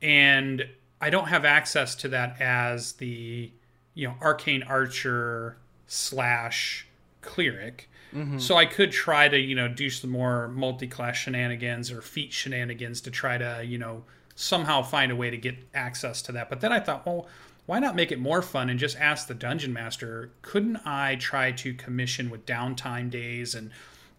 and I don't have access to that as the, you know, arcane archer slash cleric. Mm-hmm. So I could try to, you know, do some more multi-class shenanigans or feat shenanigans to try to, you know, somehow find a way to get access to that. But then I thought, well, why not make it more fun and just ask the dungeon master, couldn't I try to commission with downtime days and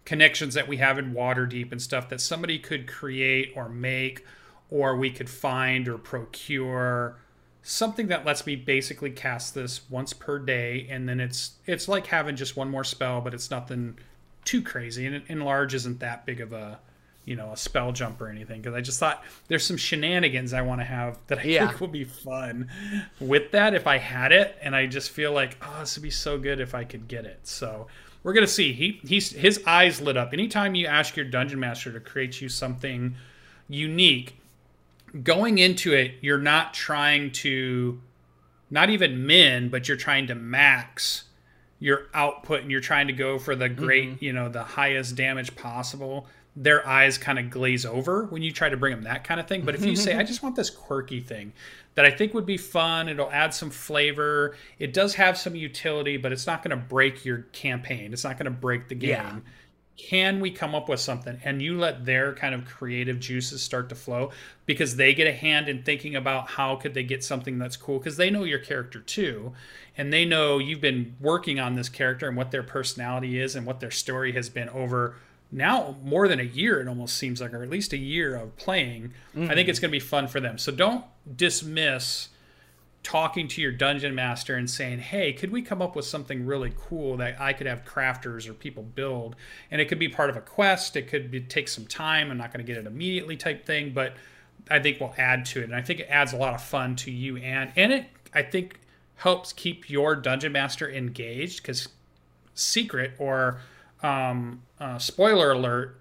connections that we have in Waterdeep and stuff that somebody could create or make, or we could find or procure something that lets me basically cast this once per day. And then it's it's like having just one more spell, but it's nothing too crazy. And enlarge isn't that big of a, you know, a spell jump or anything, because I just thought there's some shenanigans I want to have that I yeah. think will be fun with that if I had it. And I just feel like, oh, this would be so good if I could get it. So we're going to see. He he's, his eyes lit up. Anytime you ask your dungeon master to create you something unique, going into it, you're not trying to not even min, but you're trying to max your output, and you're trying to go for the great, mm-hmm. you know, the highest damage possible. Their eyes kind of glaze over when you try to bring them that kind of thing. But if you say, I just want this quirky thing that I think would be fun, it'll add some flavor. It does have some utility, but it's not going to break your campaign. It's not going to break the game. Yeah. Can we come up with something? And you let their kind of creative juices start to flow, because they get a hand in thinking about how could they get something that's cool, because they know your character too. And they know you've been working on this character and what their personality is and what their story has been over now more than a year, it almost seems like, or at least a year of playing. Mm-hmm. I think it's going to be fun for them. So don't dismiss talking to your dungeon master and saying, hey, could we come up with something really cool that I could have crafters or people build? And it could be part of a quest. It could be, take some time. I'm not going to get it immediately type thing, but I think we'll add to it. And I think it adds a lot of fun to you. And, and it, I think, helps keep your dungeon master engaged, because secret or um, uh, spoiler alert,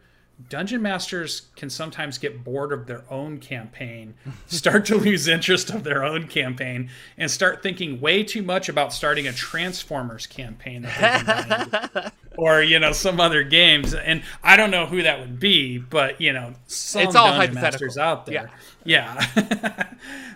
dungeon masters can sometimes get bored of their own campaign, start to lose interest of their own campaign, and start thinking way too much about starting a Transformers campaign that they've been or, you know, some other games. And I don't know who that would be, but, you know, some it's all dungeon masters out there. Yeah. yeah.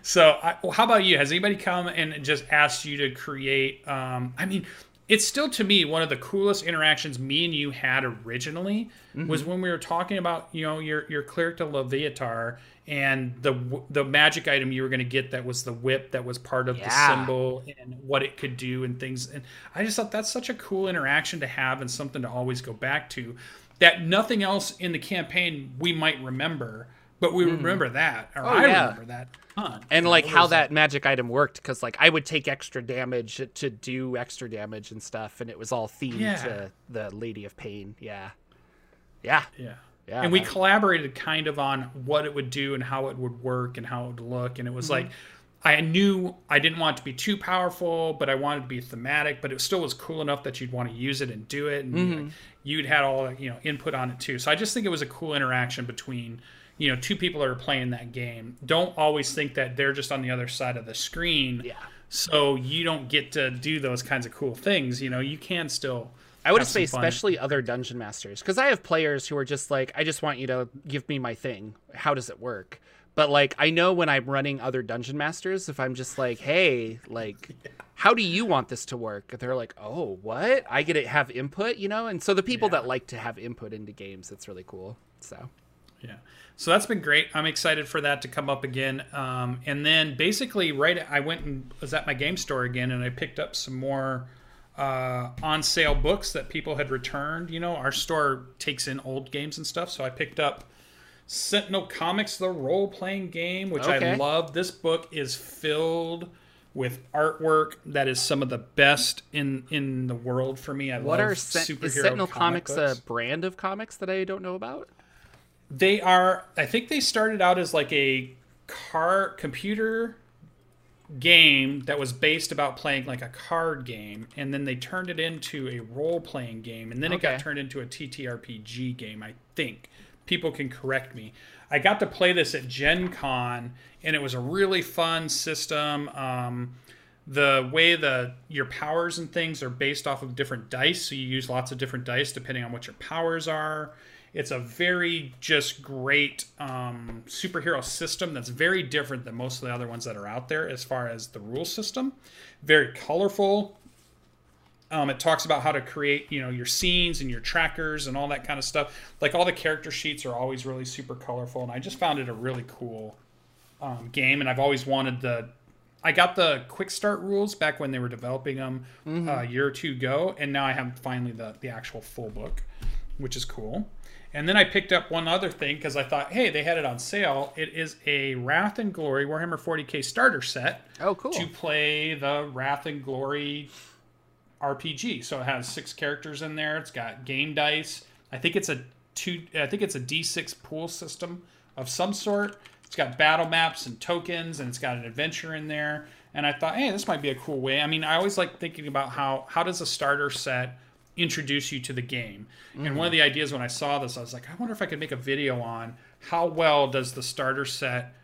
So I, well, how about you? Has anybody come and just asked you to create? Um, I mean, it's still, to me, one of the coolest interactions me and you had originally mm-hmm. was when we were talking about, you know, your your cleric to Leviatar and the the magic item you were going to get that was the whip that was part of yeah. the symbol and what it could do and things. And I just thought that's such a cool interaction to have and something to always go back to, that nothing else in the campaign we might remember, but we mm. remember that. Or oh, I yeah. remember that. Huh. And like how that, that magic item worked, because like I would take extra damage to do extra damage and stuff, and it was all themed yeah. to the Lady of Pain. Yeah, yeah, yeah, yeah. And we collaborated kind of on what it would do and how it would work and how it would look, and it was mm-hmm. like I knew I didn't want it to be too powerful, but I wanted to be thematic, but it still was cool enough that you'd want to use it and do it, and mm-hmm. like, you'd had all you know input on it too. So I just think it was a cool interaction between. You know, two people that are playing that game. Don't always think that they're just on the other side of the screen. Yeah. So you don't get to do those kinds of cool things. You know, you can still. I would say especially other dungeon masters, because I have players who are just like, I just want you to give me my thing. How does it work? But like, I know when I'm running other dungeon masters, if I'm just like, hey, like, yeah. how do you want this to work? They're like, oh, what? I get to have input, you know? And so the people yeah. that like to have input into games, it's really cool. So. Yeah. So that's been great. I'm excited for that to come up again. Um, and then basically right, I went and was at my game store again, and I picked up some more uh, on sale books that people had returned. You know, our store takes in old games and stuff. So I picked up Sentinel Comics, the role-playing game, which okay. I love. This book is filled with artwork that is some of the best in, in the world for me. I what love are sen- superhero is Sentinel comic Comics books. A brand of comics that I don't know about? They are, I think they started out as like a car computer game that was based about playing like a card game. And then they turned it into a role-playing game. And then okay. it got turned into a T T R P G game, I think. People can correct me. I got to play this at Gen Con, and it was a really fun system. Um, the way the your powers and things are based off of different dice. So you use lots of different dice depending on what your powers are. It's a very just great um, superhero system that's very different than most of the other ones that are out there as far as the rule system. Very colorful. Um, it talks about how to create, you know, your scenes and your trackers and all that kind of stuff. Like all the character sheets are always really super colorful, and I just found it a really cool um, game. And I've always wanted the. I got the quick start rules back when they were developing them mm-hmm. uh, a year or two ago, and now I have finally the the actual full book, which is cool. And then I picked up one other thing because I thought, hey, they had it on sale. It is a Wrath and Glory Warhammer forty K starter set. Oh, cool. To play the Wrath and Glory R P G. So it has six characters in there. It's got game dice. I think it's a two. I think it's a D six pool system of some sort. It's got battle maps and tokens, and it's got an adventure in there. And I thought, hey, this might be a cool way. I mean, I always like thinking about how how does a starter set introduce you to the game. Mm-hmm. And one of the ideas when I saw this, I was like, I wonder if I could make a video on how well does the starter set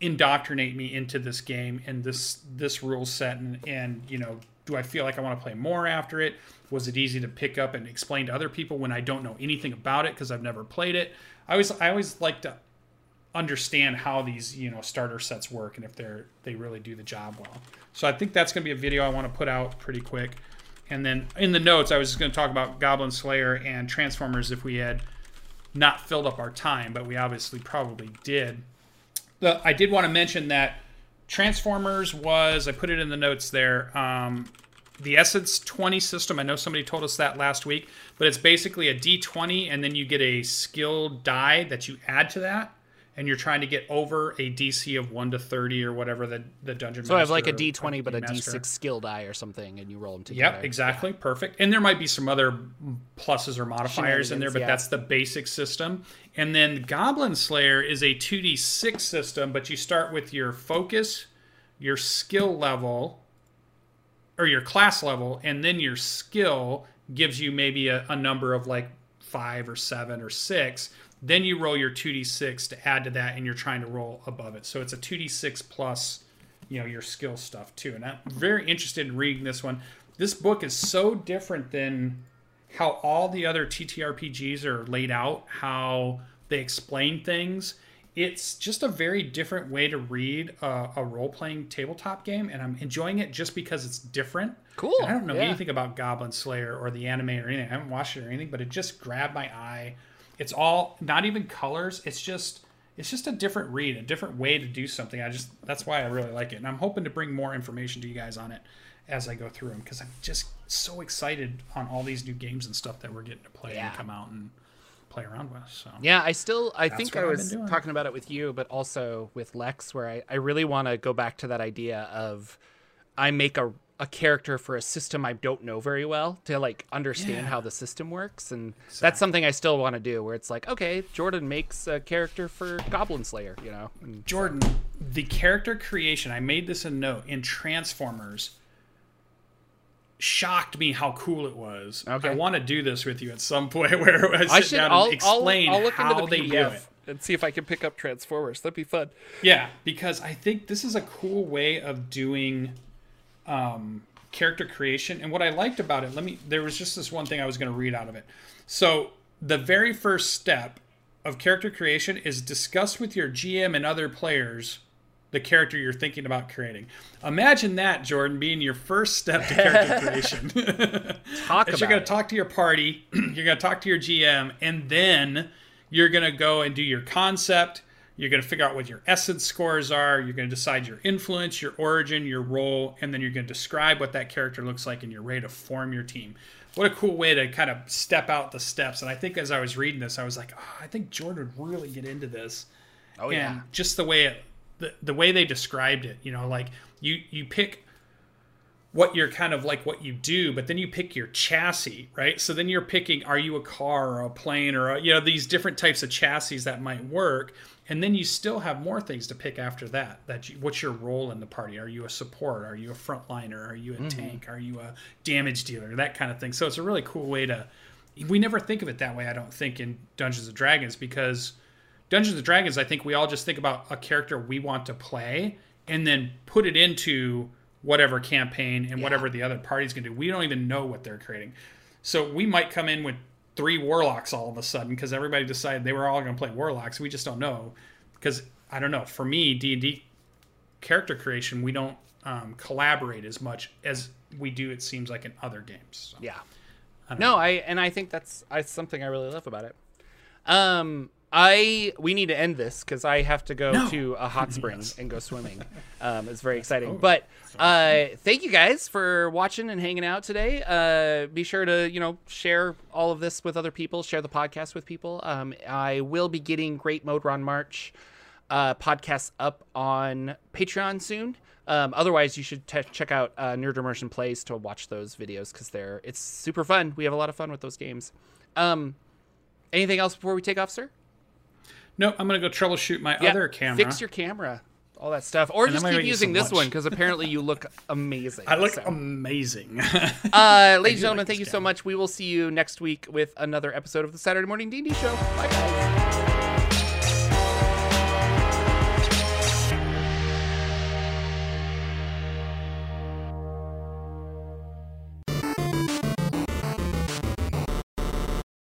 indoctrinate me into this game and this this rule set, and, and you know, do I feel like I want to play more after it? Was it easy to pick up and explain to other people when I don't know anything about it because I've never played it? I always I always like to understand how these, you know, starter sets work and if they're they really do the job well. So I think that's going to be a video I want to put out pretty quick. And then in the notes, I was just going to talk about Goblin Slayer and Transformers if we had not filled up our time, but we obviously probably did. But I did want to mention that Transformers was, I put it in the notes there, um, the Essence twenty system. I know somebody told us that last week, but it's basically a D twenty, and then you get a skill die that you add to that. and you're trying to get over a D C of one to thirty or whatever the, the dungeon master. So I have like a D twenty, but a D six skill die or something, and you roll them together. Yep, exactly. Yeah. Perfect. And there might be some other pluses or modifiers in there, but yeah. that's the basic system. And then Goblin Slayer is a two D six system, but you start with your focus, your skill level, or your class level, and then your skill gives you maybe a, a number of like five or seven or six. Then you roll your two D six to add to that, and you're trying to roll above it. So it's a two D six plus, you know, your skill stuff too. And I'm very interested in reading this one. This book is so different than how all the other T T R P Gs are laid out, how they explain things. It's just a very different way to read a, a role-playing tabletop game, and I'm enjoying it just because it's different. Cool. And I don't know yeah. anything about Goblin Slayer or the anime or anything. I haven't watched it or anything, but it just grabbed my eye. It's all not even colors. It's just it's just a different read, a different way to do something. I just that's why I really like it, and I'm hoping to bring more information to you guys on it as I go through them, because I'm just so excited on all these new games and stuff that we're getting to play yeah. and come out and play around with. So yeah, I still I think I was talking about it with you, but also with Lex, where I, I really want to go back to that idea of I make a a character for a system I don't know very well to like understand yeah. how the system works. And exactly. that's something I still want to do, where it's like, okay, Jordan makes a character for Goblin Slayer, you know? And Jordan, so. the character creation, I made this a note in Transformers, shocked me how cool it was. Okay. I want to do this with you at some point where I sit I should, down and I'll, explain I'll, I'll look how into the they do it. And see if I can pick up Transformers. That'd be fun. Yeah, because I think this is a cool way of doing um, character creation. And what I liked about it, let me, there was just this one thing I was going to read out of it. So the very first step of character creation is discuss with your G M and other players the character you're thinking about creating. Imagine that, Jordan, being your first step to character creation. Talk about you're going to talk to your party, you're going to talk to your G M, and then you're going to go and do your concept. You're going to figure out what your essence scores are. You're going to decide your influence, your origin, your role, and then you're going to describe what that character looks like, and you're ready to form your team. What a cool way to kind of step out the steps. And I think as I was reading this, I was like, oh, I think Jordan would really get into this. Oh, yeah. And just the way it, The, the way they described it, you know, like you, you pick what you're kind of like what you do, but then you pick your chassis, right? So then you're picking, are you a car or a plane or, a, you know, these different types of chassis that might work. And then you still have more things to pick after that. That you, what's your role in the party? Are you a support? Are you a frontliner? Are you a mm-hmm. tank? Are you a damage dealer? That kind of thing. So it's a really cool way to, we never think of it that way, I don't think, in Dungeons and Dragons, because Dungeons and Dragons, I think we all just think about a character we want to play and then put it into whatever campaign and yeah. whatever the other party's going to do. We don't even know what they're creating. So we might come in with three warlocks all of a sudden because everybody decided they were all going to play warlocks. We just don't know because, I don't know, for me, D and D character creation, we don't um, collaborate as much as we do, it seems like, in other games. So, yeah. I no, know. I and I think that's I, something I really love about it. Um... I we need to end this because I have to go no. to a hot spring yes. and go swimming. Um, it's very exciting. Oh, but uh, thank you guys for watching and hanging out today. Uh, be sure to, you know, share all of this with other people. Share the podcast with people. Um, I will be getting Great Mode Ron March uh, podcasts up on Patreon soon. Um, otherwise, you should t- check out uh, Nerd Immersion Plays to watch those videos because they're it's super fun. We have a lot of fun with those games. Um, anything else before we take off, sir? No, I'm going to go troubleshoot my yeah, other camera. Fix your camera, all that stuff. Or and just keep using this lunch. one, because apparently you look amazing. I look so. amazing. uh, ladies and gentlemen, like thank you camera. so much. We will see you next week with another episode of the Saturday Morning D and D Show. Bye, guys.